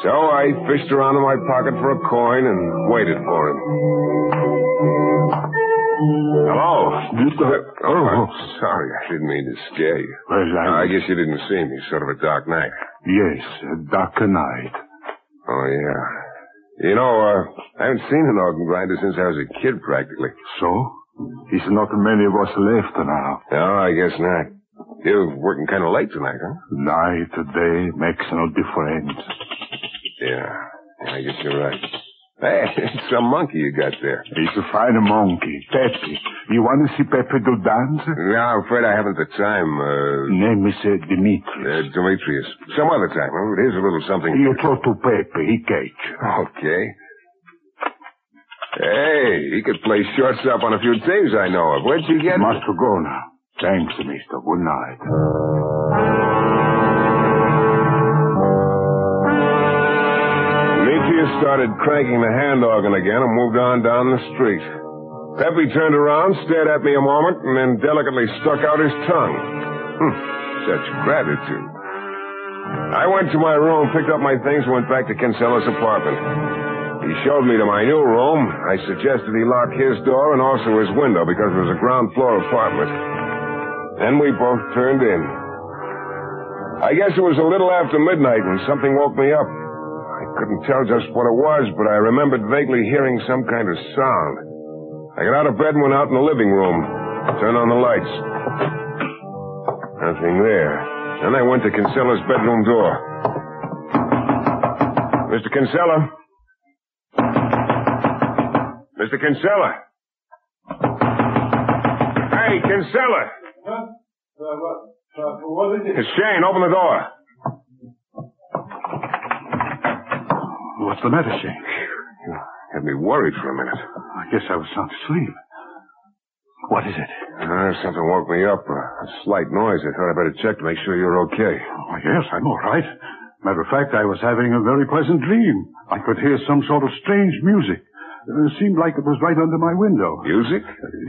So I fished around in my pocket for a coin and waited for him. Hello. Sorry. I didn't mean to scare you. Well, I guess you didn't see me. Sort of a dark night. Yes, a darker night. Oh, yeah. You know, I haven't seen an organ grinder since I was a kid, practically. So? There's not many of us left now. No, I guess not. You're working kind of late tonight, huh? Night, day, makes no difference. Yeah, I guess you're right. Hey, it's a monkey you got there. It's a fine monkey. Pepe. You want to see Pepe do dance? No, I'm afraid I haven't the time. Name is Demetrius. Demetrius. Some other time. Well, here's a little something. You throw to Pepe. He catch. Okay. Hey, he could play shortstop on a few teams I know of. Where'd you get it? Must go now. Thanks, mister. Good night. Started cranking the hand organ again and moved on down the street. Pepe turned around, stared at me a moment, and then delicately stuck out his tongue. Such gratitude. I went to my room, picked up my things, and went back to Kinsella's apartment. He showed me to my new room. I suggested he lock his door and also his window because it was a ground floor apartment. Then we both turned in. I guess it was a little after midnight when something woke me up. I couldn't tell just what it was, but I remembered vaguely hearing some kind of sound. I got out of bed and went out in the living room. Turned on the lights. Nothing there. Then I went to Kinsella's bedroom door. Mr. Kinsella? Mr. Kinsella? Hey, Kinsella! Huh? What is it? It's Shane. Open the door. What's the matter, Shane? You had me worried for a minute. I guess I was sound asleep. What is it? Something woke me up. A slight noise. I thought I'd better check to make sure you're okay. Oh, yes, I'm all right. Matter of fact, I was having a very pleasant dream. I could hear some sort of strange music. It seemed like it was right under my window. Music?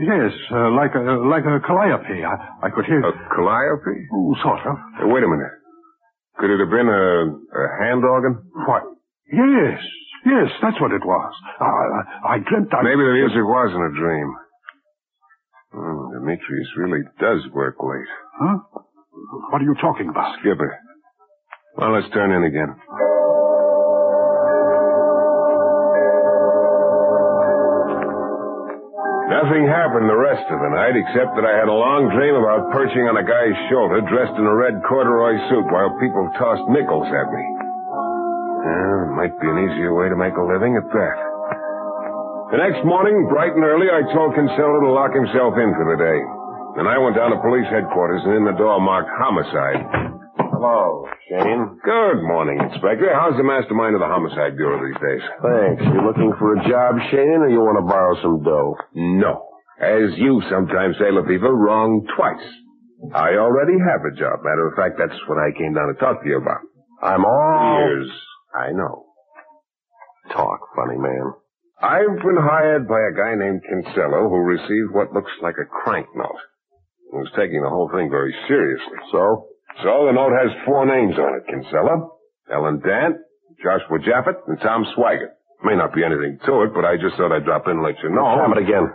Yes, like a calliope. I could hear... A calliope? Oh, sort of. Wait a minute. Could it have been a hand organ? What? Yes, that's what it was. I dreamt I... Maybe the music wasn't a dream. Demetrius really does work late. Huh? What are you talking about? Skip it. Well, let's turn in again. Nothing happened the rest of the night except that I had a long dream about perching on a guy's shoulder dressed in a red corduroy suit while people tossed nickels at me. Might be an easier way to make a living at that. The next morning, bright and early, I told Kinsella to lock himself in for the day. Then I went down to police headquarters and in the door marked homicide. Hello, Shane. Good morning, Inspector. How's the mastermind of the Homicide Bureau these days? Thanks. You looking for a job, Shane, or you want to borrow some dough? No. As you sometimes say, LaViva, wrong twice. I already have a job. Matter of fact, that's what I came down to talk to you about. I'm all... Years. I know. Talk, funny man. I've been hired by a guy named Kinsella who received what looks like a crank note. He was taking the whole thing very seriously. So the note has four names on it. Kinsella, Ellen Dant, Joshua Japhet, and Tom Swiggett. May not be anything to it, but I just thought I'd drop in and let you know. Have it again.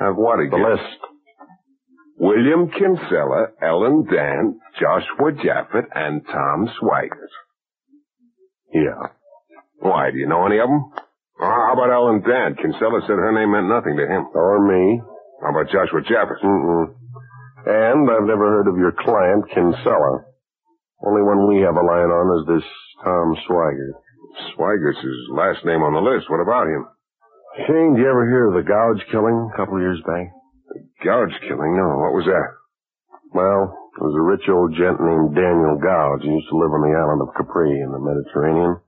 Have what again? The list. William Kinsella, Ellen Dant, Joshua Japhet, and Tom Swiggett. Yeah. Why, do you know any of them? How about Ellen Dant? Kinsella said her name meant nothing to him. Or me. How about Joshua Japhet? Mm-mm. And I've never heard of your client, Kinsella. Only one we have a line on is this Tom Swiggett. Swiggett's his last name on the list. What about him? Shane, did you ever hear of the gouge killing a couple of years back? The gouge killing? No. What was that? Well... There was a rich old gent named Daniel Gouge. He used to live on the island of Capri in the Mediterranean.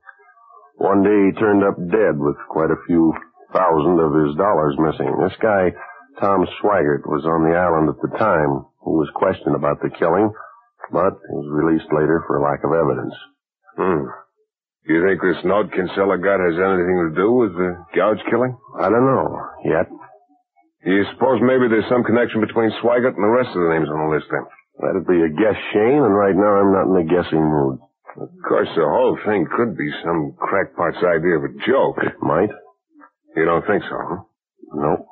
One day he turned up dead with quite a few thousand of his dollars missing. This guy, Tom Swiggett, was on the island at the time who was questioned about the killing, but he was released later for lack of evidence. Do you think this note Kinsella got has anything to do with the Gouge killing? I don't know yet. You suppose maybe there's some connection between Swiggett and the rest of the names on the list then? That'd be a guess, Shane, and right now I'm not in a guessing mood. Of course, the whole thing could be some crackpot's idea of a joke. It might. You don't think so, huh? Nope.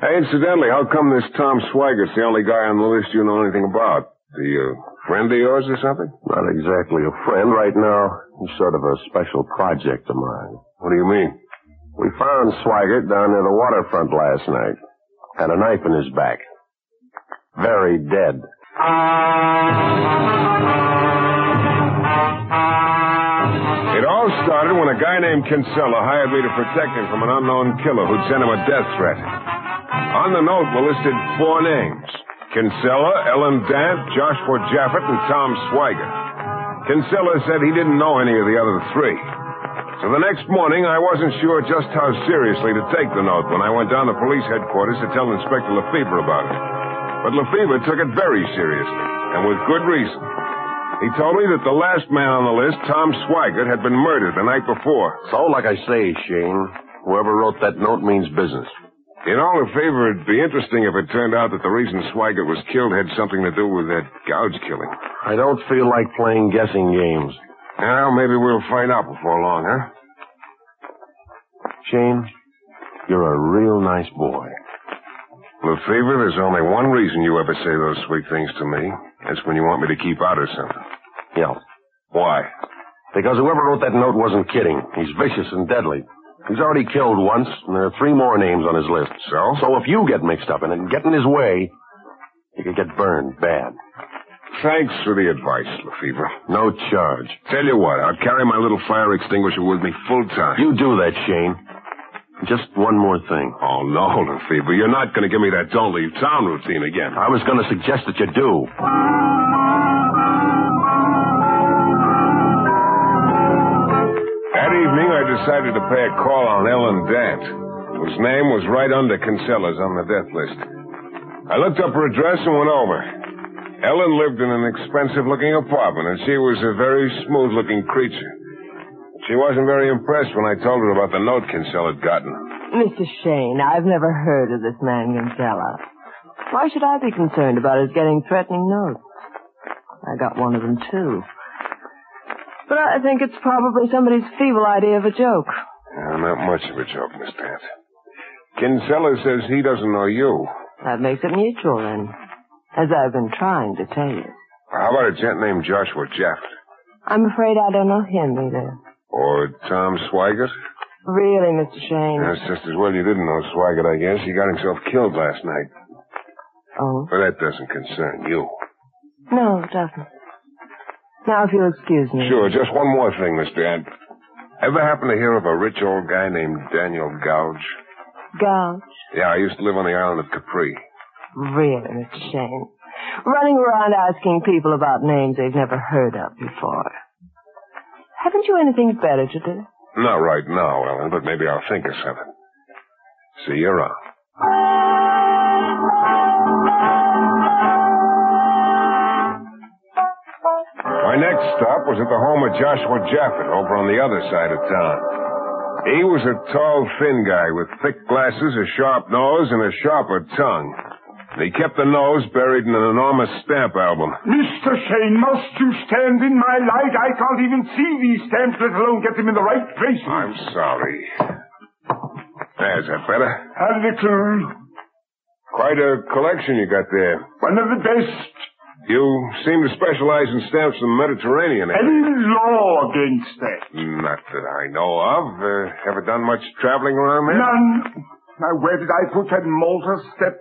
Hey, incidentally, how come this Tom Swiggett's the only guy on the list you know anything about? The friend of yours or something? Not exactly a friend right now. He's sort of a special project of mine. What do you mean? We found Swiggett down near the waterfront last night. Had a knife in his back. Very dead. It It all started when a guy named Kinsella hired me to protect him from an unknown killer who'd sent him a death threat. On the note were listed four names: Kinsella, Ellen Dant, Joshua Jaffet, and Tom Swiger. Kinsella said he didn't know any of the other three. So the next morning, I wasn't sure just how seriously to take the note when I went down to police headquarters to tell Inspector Lefevre about it. But Lefevre took it very seriously, and with good reason. He told me that the last man on the list, Tom Swiger, had been murdered the night before. So, like I say, Shane, whoever wrote that note means business. You know, Lefevre, it'd be interesting if it turned out that the reason Swiger was killed had something to do with that gouge killing. I don't feel like playing guessing games. Well, maybe we'll find out before long, huh? Shane, you're a real nice boy. Lefevre, there's only one reason you ever say those sweet things to me. That's when you want me to keep out of something. Yeah. Why? Because whoever wrote that note wasn't kidding. He's vicious and deadly. He's already killed once, and there are three more names on his list. So? So if you get mixed up in it and get in his way, you could get burned bad. Thanks for the advice, Lefevre. No charge. Tell you what, I'll carry my little fire extinguisher with me full time. You do that, Shane. Just one more thing. Oh, no, Lefevre, you're not going to give me that don't leave town routine again. I was going to suggest that you do. That evening, I decided to pay a call on Ellen Dant, whose name was right under Kinsella's on the death list. I looked up her address and went over. Ellen lived in an expensive-looking apartment, and she was a very smooth-looking creature. She wasn't very impressed when I told her about the note Kinsella had gotten. Mr. Shane, I've never heard of this man, Kinsella. Why should I be concerned about his getting threatening notes? I got one of them, too. But I think it's probably somebody's feeble idea of a joke. Not much of a joke, Miss Dant. Kinsella says he doesn't know you. That makes it mutual, then. As I've been trying to tell you. How about a gent named Joshua Jaffet? I'm afraid I don't know him either. Or Tom Swiger? Really, Mr. Shane? That's just as well you didn't know Swiger, I guess. He got himself killed last night. Oh? But that doesn't concern you. No, it doesn't. Now, if you'll excuse me. Sure, just one more thing, Miss Dant. Ever happen to hear of a rich old guy named Daniel Gouge? Gouge? Yeah, I used to live on the island of Capri. Really, Mr. Shane. Running around asking people about names they've never heard of before. Haven't you anything better to do? Not right now, Ellen, but maybe I'll think of something. See you around. My next stop was at the home of Joshua Jaffet over on the other side of town. He was a tall, thin guy with thick glasses, a sharp nose, and a sharper tongue. He kept the nose buried in an enormous stamp album. Mr. Shane, must you stand in my light? I can't even see these stamps, let alone get them in the right places. I'm sorry. There's that better. A little. Quite a collection you got there. One of the best. You seem to specialize in stamps from the Mediterranean area. Any law against that? Not that I know of. Ever done much traveling around there? None. Now, where did I put that Malta step?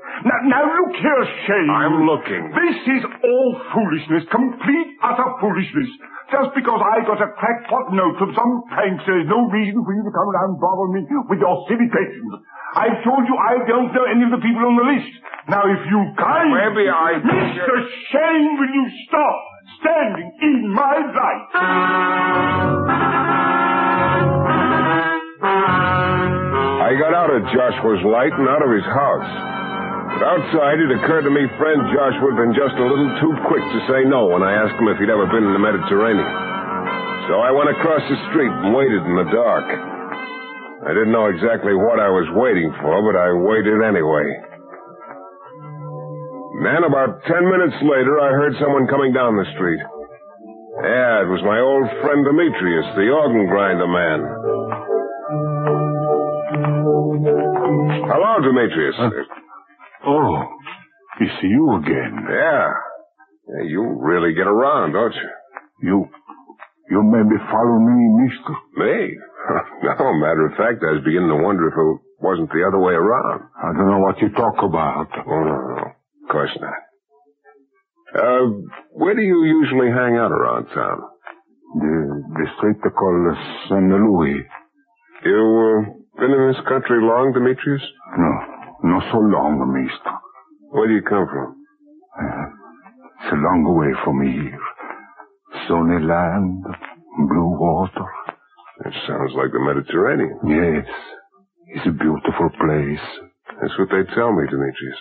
Now, look here, Shane. I'm looking. This is all foolishness. Complete, utter foolishness. Just because I got a crackpot note from some prank, there's no reason for you to come around and bother me with your silly questions. I've told you I don't know any of the people on the list. Now, if you kindly... Maybe I... Mr. Shane, will you stop standing in my light? I got out of Joshua's light and out of his house. But outside, it occurred to me friend Joshua had been just a little too quick to say no when I asked him if he'd ever been in the Mediterranean. So I went across the street and waited in the dark. I didn't know exactly what I was waiting for, but I waited anyway. Then about 10 minutes later, I heard someone coming down the street. Yeah, it was my old friend Demetrius, the organ grinder man. Hello, Demetrius. Oh, it's you again. Yeah. You really get around, don't you? You maybe follow me, mister? Me? No, matter of fact, I was beginning to wonder if it wasn't the other way around. I don't know what you talk about. Oh, no, of course not. Where do you usually hang out around town? The street they call San Luis. You been in this country long, Demetrius? No, not so long, mister. Where do you come from? It's a long way from here. Sunny land, blue water. That sounds like the Mediterranean. Yes. It's a beautiful place. That's what they tell me, Demetrius.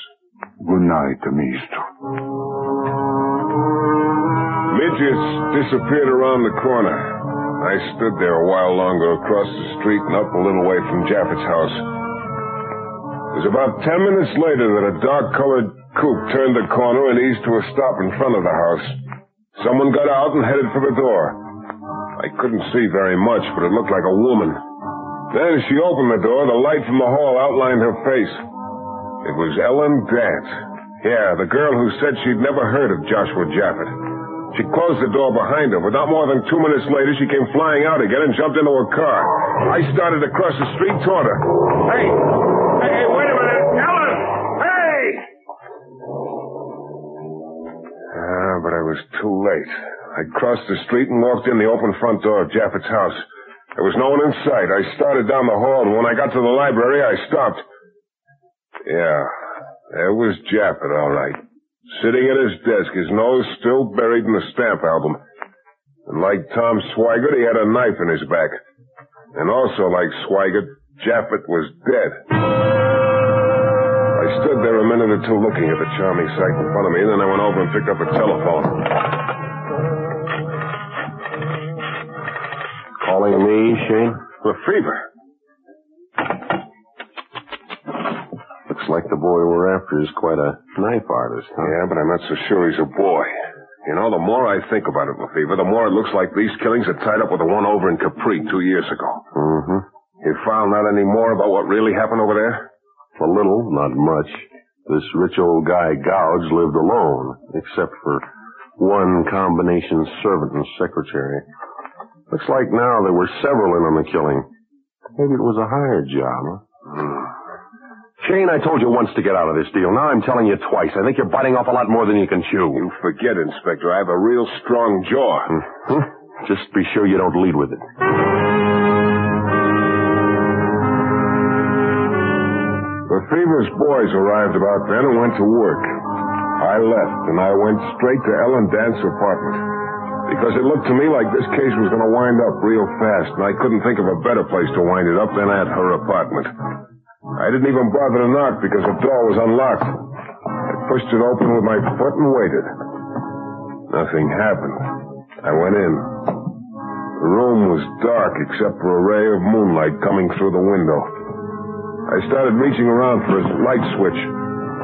Good night, mister. Midgets disappeared around the corner. I stood there a while longer across the street and up a little way from Jaffet's house. It was about 10 minutes later that a dark-colored coupe turned the corner and eased to a stop in front of the house. Someone got out and headed for the door. I couldn't see very much, but it looked like a woman. Then as she opened the door, the light from the hall outlined her face. It was Ellen Dant. Yeah, the girl who said she'd never heard of Joshua Jaffet. She closed the door behind her, but not more than 2 minutes later, she came flying out again and jumped into a car. I started across the street toward her. Hey! Hey, wait a minute! Ellen! Hey! Ah, but I was too late. I crossed the street and walked in the open front door of Jaffet's house. There was no one in sight. I started down the hall, and when I got to the library, I stopped. Yeah, there was Jaffet, all right. Sitting at his desk, his nose still buried in the stamp album. And like Tom Swigert, he had a knife in his back. And also like Swigert, Jaffet was dead. I stood there a minute or two looking at the charming sight in front of me, and then I went over and picked up a telephone. Calling me, Shane? Lefevre. Like the boy we're after is quite a knife artist, huh? Yeah, but I'm not so sure he's a boy. You know, the more I think about it, Lefevre, the more it looks like these killings are tied up with the one over in Capri 2 years ago. Mm-hmm. You found out any more about what really happened over there? A little, not much. This rich old guy, Gouge, lived alone, except for one combination servant and secretary. Looks like now there were several in on the killing. Maybe it was a hired job, huh? Shane, I told you once to get out of this deal. Now I'm telling you twice. I think you're biting off a lot more than you can chew. You forget, Inspector. I have a real strong jaw. Mm-hmm. Just be sure you don't lead with it. The Fever's boys arrived about then and went to work. I left, and I went straight to Ellen Dant's apartment. Because it looked to me like this case was going to wind up real fast, and I couldn't think of a better place to wind it up than at her apartment. I didn't even bother to knock because the door was unlocked. I pushed it open with my foot and waited. Nothing happened. I went in. The room was dark except for a ray of moonlight coming through the window. I started reaching around for a light switch.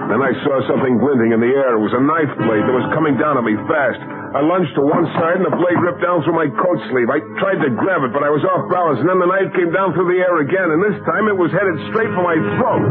Then I saw something glinting in the air. It was a knife blade that was coming down on me fast. I lunged to one side and the blade ripped down through my coat sleeve. I tried to grab it, but I was off balance, and then the knife came down through the air again, and this time it was headed straight for my throat.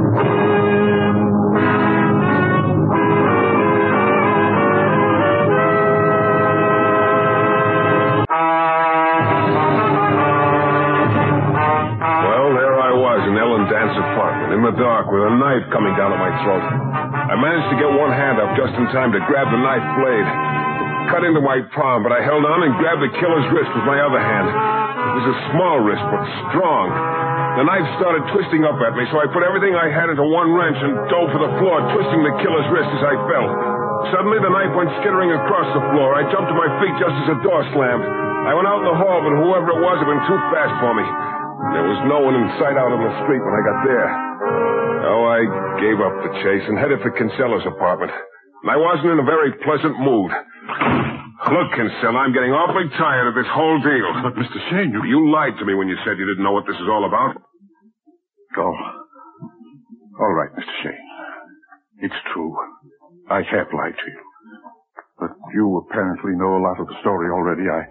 Well, there I was in Ellen Dant's apartment, in the dark, with a knife coming down at my throat. I managed to get one hand up just in time to grab the knife blade. Cut into my palm, but I held on and grabbed the killer's wrist with my other hand. It was a small wrist, but strong. The knife started twisting up at me, so I put everything I had into one wrench and dove for the floor, twisting the killer's wrist as I fell. Suddenly, the knife went skittering across the floor. I jumped to my feet just as the door slammed. I went out in the hall, but whoever it was had been too fast for me. There was no one in sight out on the street when I got there. Oh, I gave up the chase and headed for Kinsella's apartment. I wasn't in a very pleasant mood. Look, Kinsella, I'm getting awfully tired of this whole deal. But, Mr. Shane, you lied to me when you said you didn't know what this is all about. Oh. All right, Mr. Shane. It's true. I have lied to you. But you apparently know a lot of the story already. I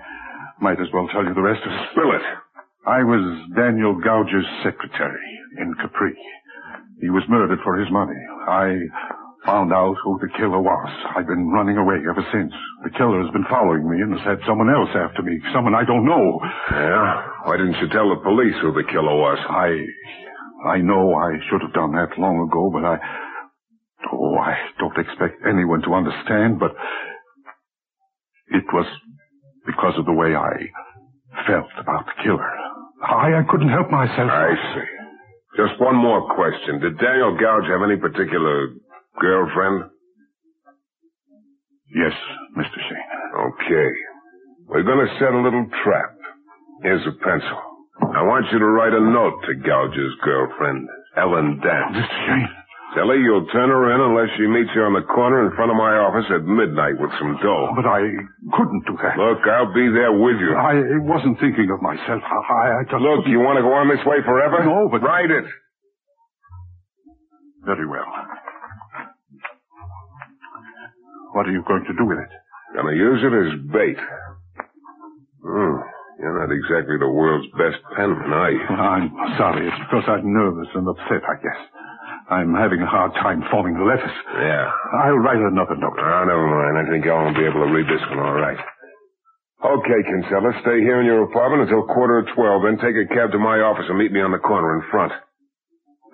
might as well tell you the rest of it. Spill it. I was Daniel Gouge's secretary in Capri. He was murdered for his money. I found out who the killer was. I've been running away ever since. The killer has been following me and has had someone else after me, someone I don't know. Yeah? Why didn't you tell the police who the killer was? I know I should have done that long ago, but I don't expect anyone to understand, but it was because of the way I felt about the killer. I couldn't help myself. I see. Just one more question. Did Daniel Gouge have any particular girlfriend? Yes, Mr. Shane. Okay. We're going to set a little trap. Here's a pencil. I want you to write a note to Gouge's girlfriend, Ellen Dance. Mr. Shane. Ellie, you'll turn her in unless she meets you on the corner in front of my office at midnight with some dough. But I couldn't do that. Look, I'll be there with you. I wasn't thinking of myself. I just... Look, you want to go on this way forever? No, but... Write it. Very well. What are you going to do with it? I'm going to use it as bait. You're not exactly the world's best penman, are you? I'm sorry. It's because I'm nervous and upset, I guess. I'm having a hard time forming the letters. Yeah. I'll write another note. Oh, never mind. I think I won't be able to read this one all right. Okay, Kinsella, stay here in your apartment until 11:45, then take a cab to my office and meet me on the corner in front.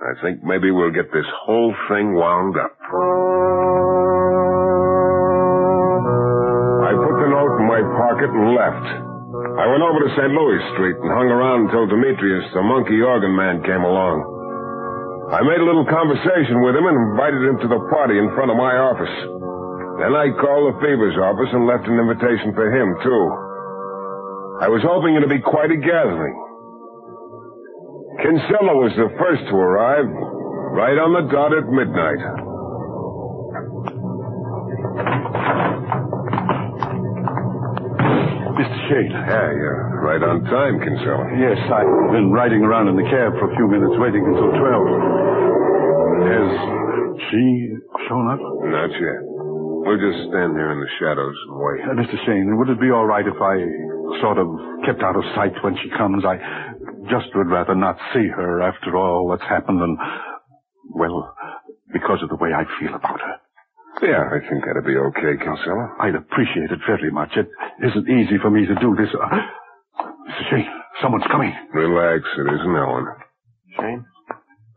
I think maybe we'll get this whole thing wound up. I put the note in my pocket and left. I went over to St. Louis Street and hung around until Demetrius, the monkey organ man, came along. I made a little conversation with him and invited him to the party in front of my office. Then I called the Fever's office and left an invitation for him, too. I was hoping it would be quite a gathering. Kinsella was the first to arrive, right on the dot at midnight. Mr. Shane. Yeah, you're right on time, Kinsella. Yes, I've been riding around in the cab for a few minutes, waiting until 12. Has she shown up? Not yet. We'll just stand here in the shadows and wait. Mr. Shane, would it be all right if I sort of kept out of sight when she comes? I just would rather not see her after all that's happened and, well, because of the way I feel about her. Yeah, I think that'd be okay, Kinsella. I'd appreciate it very much. It isn't easy for me to do this. Mr. Shane, someone's coming. Relax, it isn't Ellen. Shane?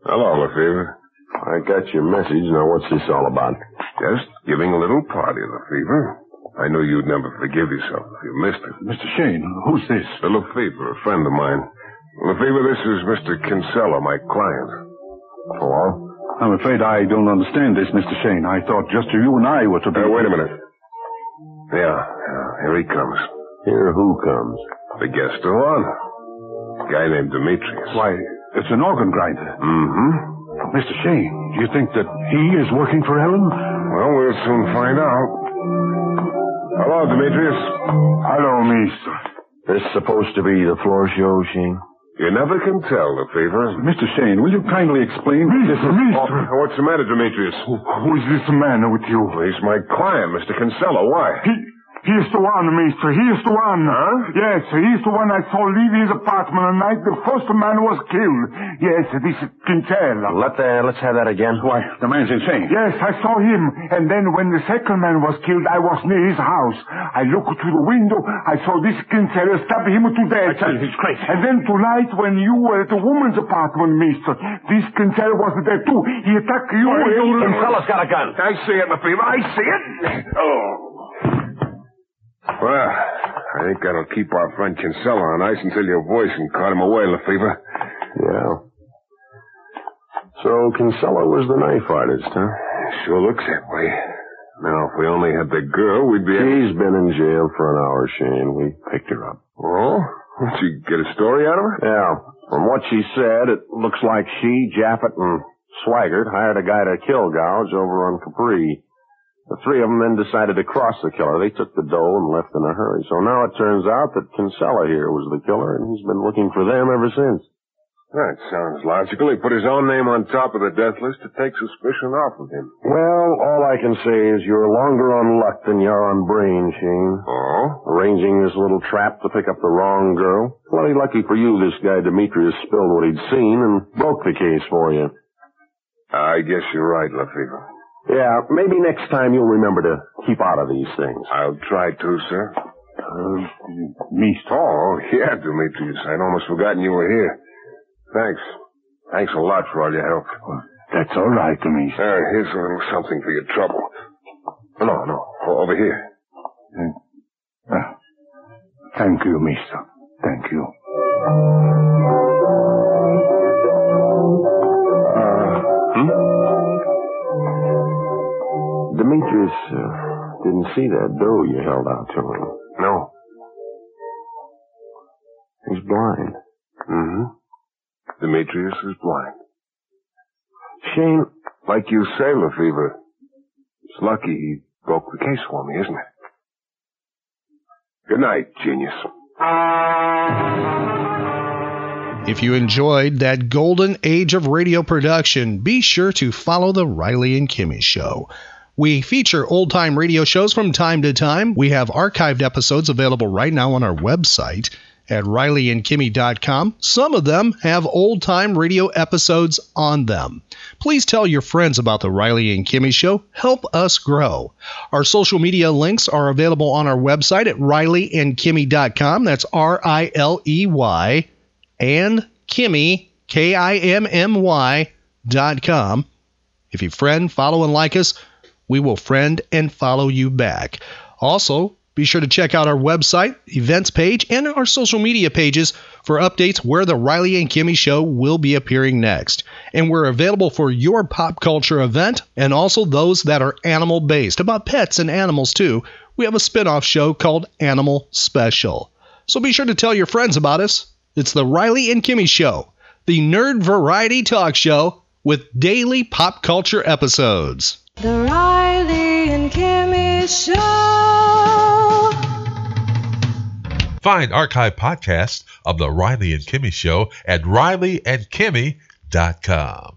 Hello, Lefevre. I got your message. Now, what's this all about? Just giving a little party, Lefevre. I knew you'd never forgive yourself if you missed it. Mr. Shane, who's this? Lefevre, a friend of mine. Lefevre, this is Mr. Kinsella, my client. Hello? I'm afraid I don't understand this, Mr. Shane. I thought just you and I were to be... wait a minute. Yeah, here he comes. Here who comes? The guest of honor. A guy named Demetrius. Why, it's an organ grinder. Mm-hmm. Mr. Shane, do you think that he is working for Ellen? Well, we'll soon find out. Hello, Demetrius. Hello, mister. This supposed to be the floor show, Shane? You never can tell, Lefevre. Mr. Shane, will you kindly explain? Mister. Oh, what's the matter, Demetrius? Who is this man with you? He's my client, Mr. Kinsella. Why? He's the one, mister. He's the one. Huh? Yes, he's the one I saw leave his apartment the night the first man was killed. Yes, this is Kinsella. Let's have that again. Why, the man's insane. Yes, I saw him. And then when the second man was killed, I was near his house. I looked through the window. I saw this Kinsella stab him to death. I tell you, he's crazy. And then tonight when you were at the woman's apartment, mister, this Kinsella was there too. He attacked you. Kinsella's got a gun. I see it, Lefevre. I see it. Oh. Well, I think that'll keep our friend Kinsella on ice until your voice and cart him away, Lefevre. Yeah. So Kinsella was the knife artist, huh? Sure looks that way. Now, if we only had the girl, we'd be... She's been in jail for an hour, Shane. We picked her up. Oh? Did you get a story out of her? Yeah. From what she said, it looks like she, Jaffet, and Swaggart hired a guy to kill Gouge over on Capri. The three of them then decided to cross the killer. They took the dough and left in a hurry. So now it turns out that Kinsella here was the killer, and he's been looking for them ever since. That sounds logical. He put his own name on top of the death list to take suspicion off of him. Well, all I can say is you're longer on luck than you're on brain, Shane. Oh? Arranging this little trap to pick up the wrong girl. Bloody lucky for you this guy Demetrius spilled what he'd seen and broke the case for you. I guess you're right, Lefevre. Yeah, maybe next time you'll remember to keep out of these things. I'll try to, sir. Mister. Oh, yeah, Demetrius. I'd almost forgotten you were here. Thanks. Thanks a lot for all your help. Well, that's all right, Demetrius. Here's a little something for your trouble. No. Over here. Thank you, mister. Thank you. Demetrius didn't see that dough you held out to him. No. He's blind. Mm-hmm. Demetrius is blind. Shane, like you say, LaFever, it's lucky he broke the case for me, isn't it? Good night, genius. If you enjoyed that golden age of radio production, be sure to follow The Riley and Kimmy Show. We feature old-time radio shows from time to time. We have archived episodes available right now on our website at RileyandKimmy.com. Some of them have old-time radio episodes on them. Please tell your friends about The Riley and Kimmy Show. Help us grow. Our social media links are available on our website at RileyandKimmy.com. That's R-I-L-E-Y and Kimmy, K-I-M-M-Y.com. If you friend, follow, and like us, we will friend and follow you back. Also, be sure to check out our website, events page, and our social media pages for updates where The Riley and Kimmy Show will be appearing next. And we're available for your pop culture event and also those that are animal-based, about pets and animals, too. We have a spin-off show called Animal Special. So be sure to tell your friends about us. It's The Riley and Kimmy Show, the nerd variety talk show with daily pop culture episodes. The Riley and Kimmy Show. Find archive podcasts of The Riley and Kimmy Show at RileyandKimmy.com.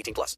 18+.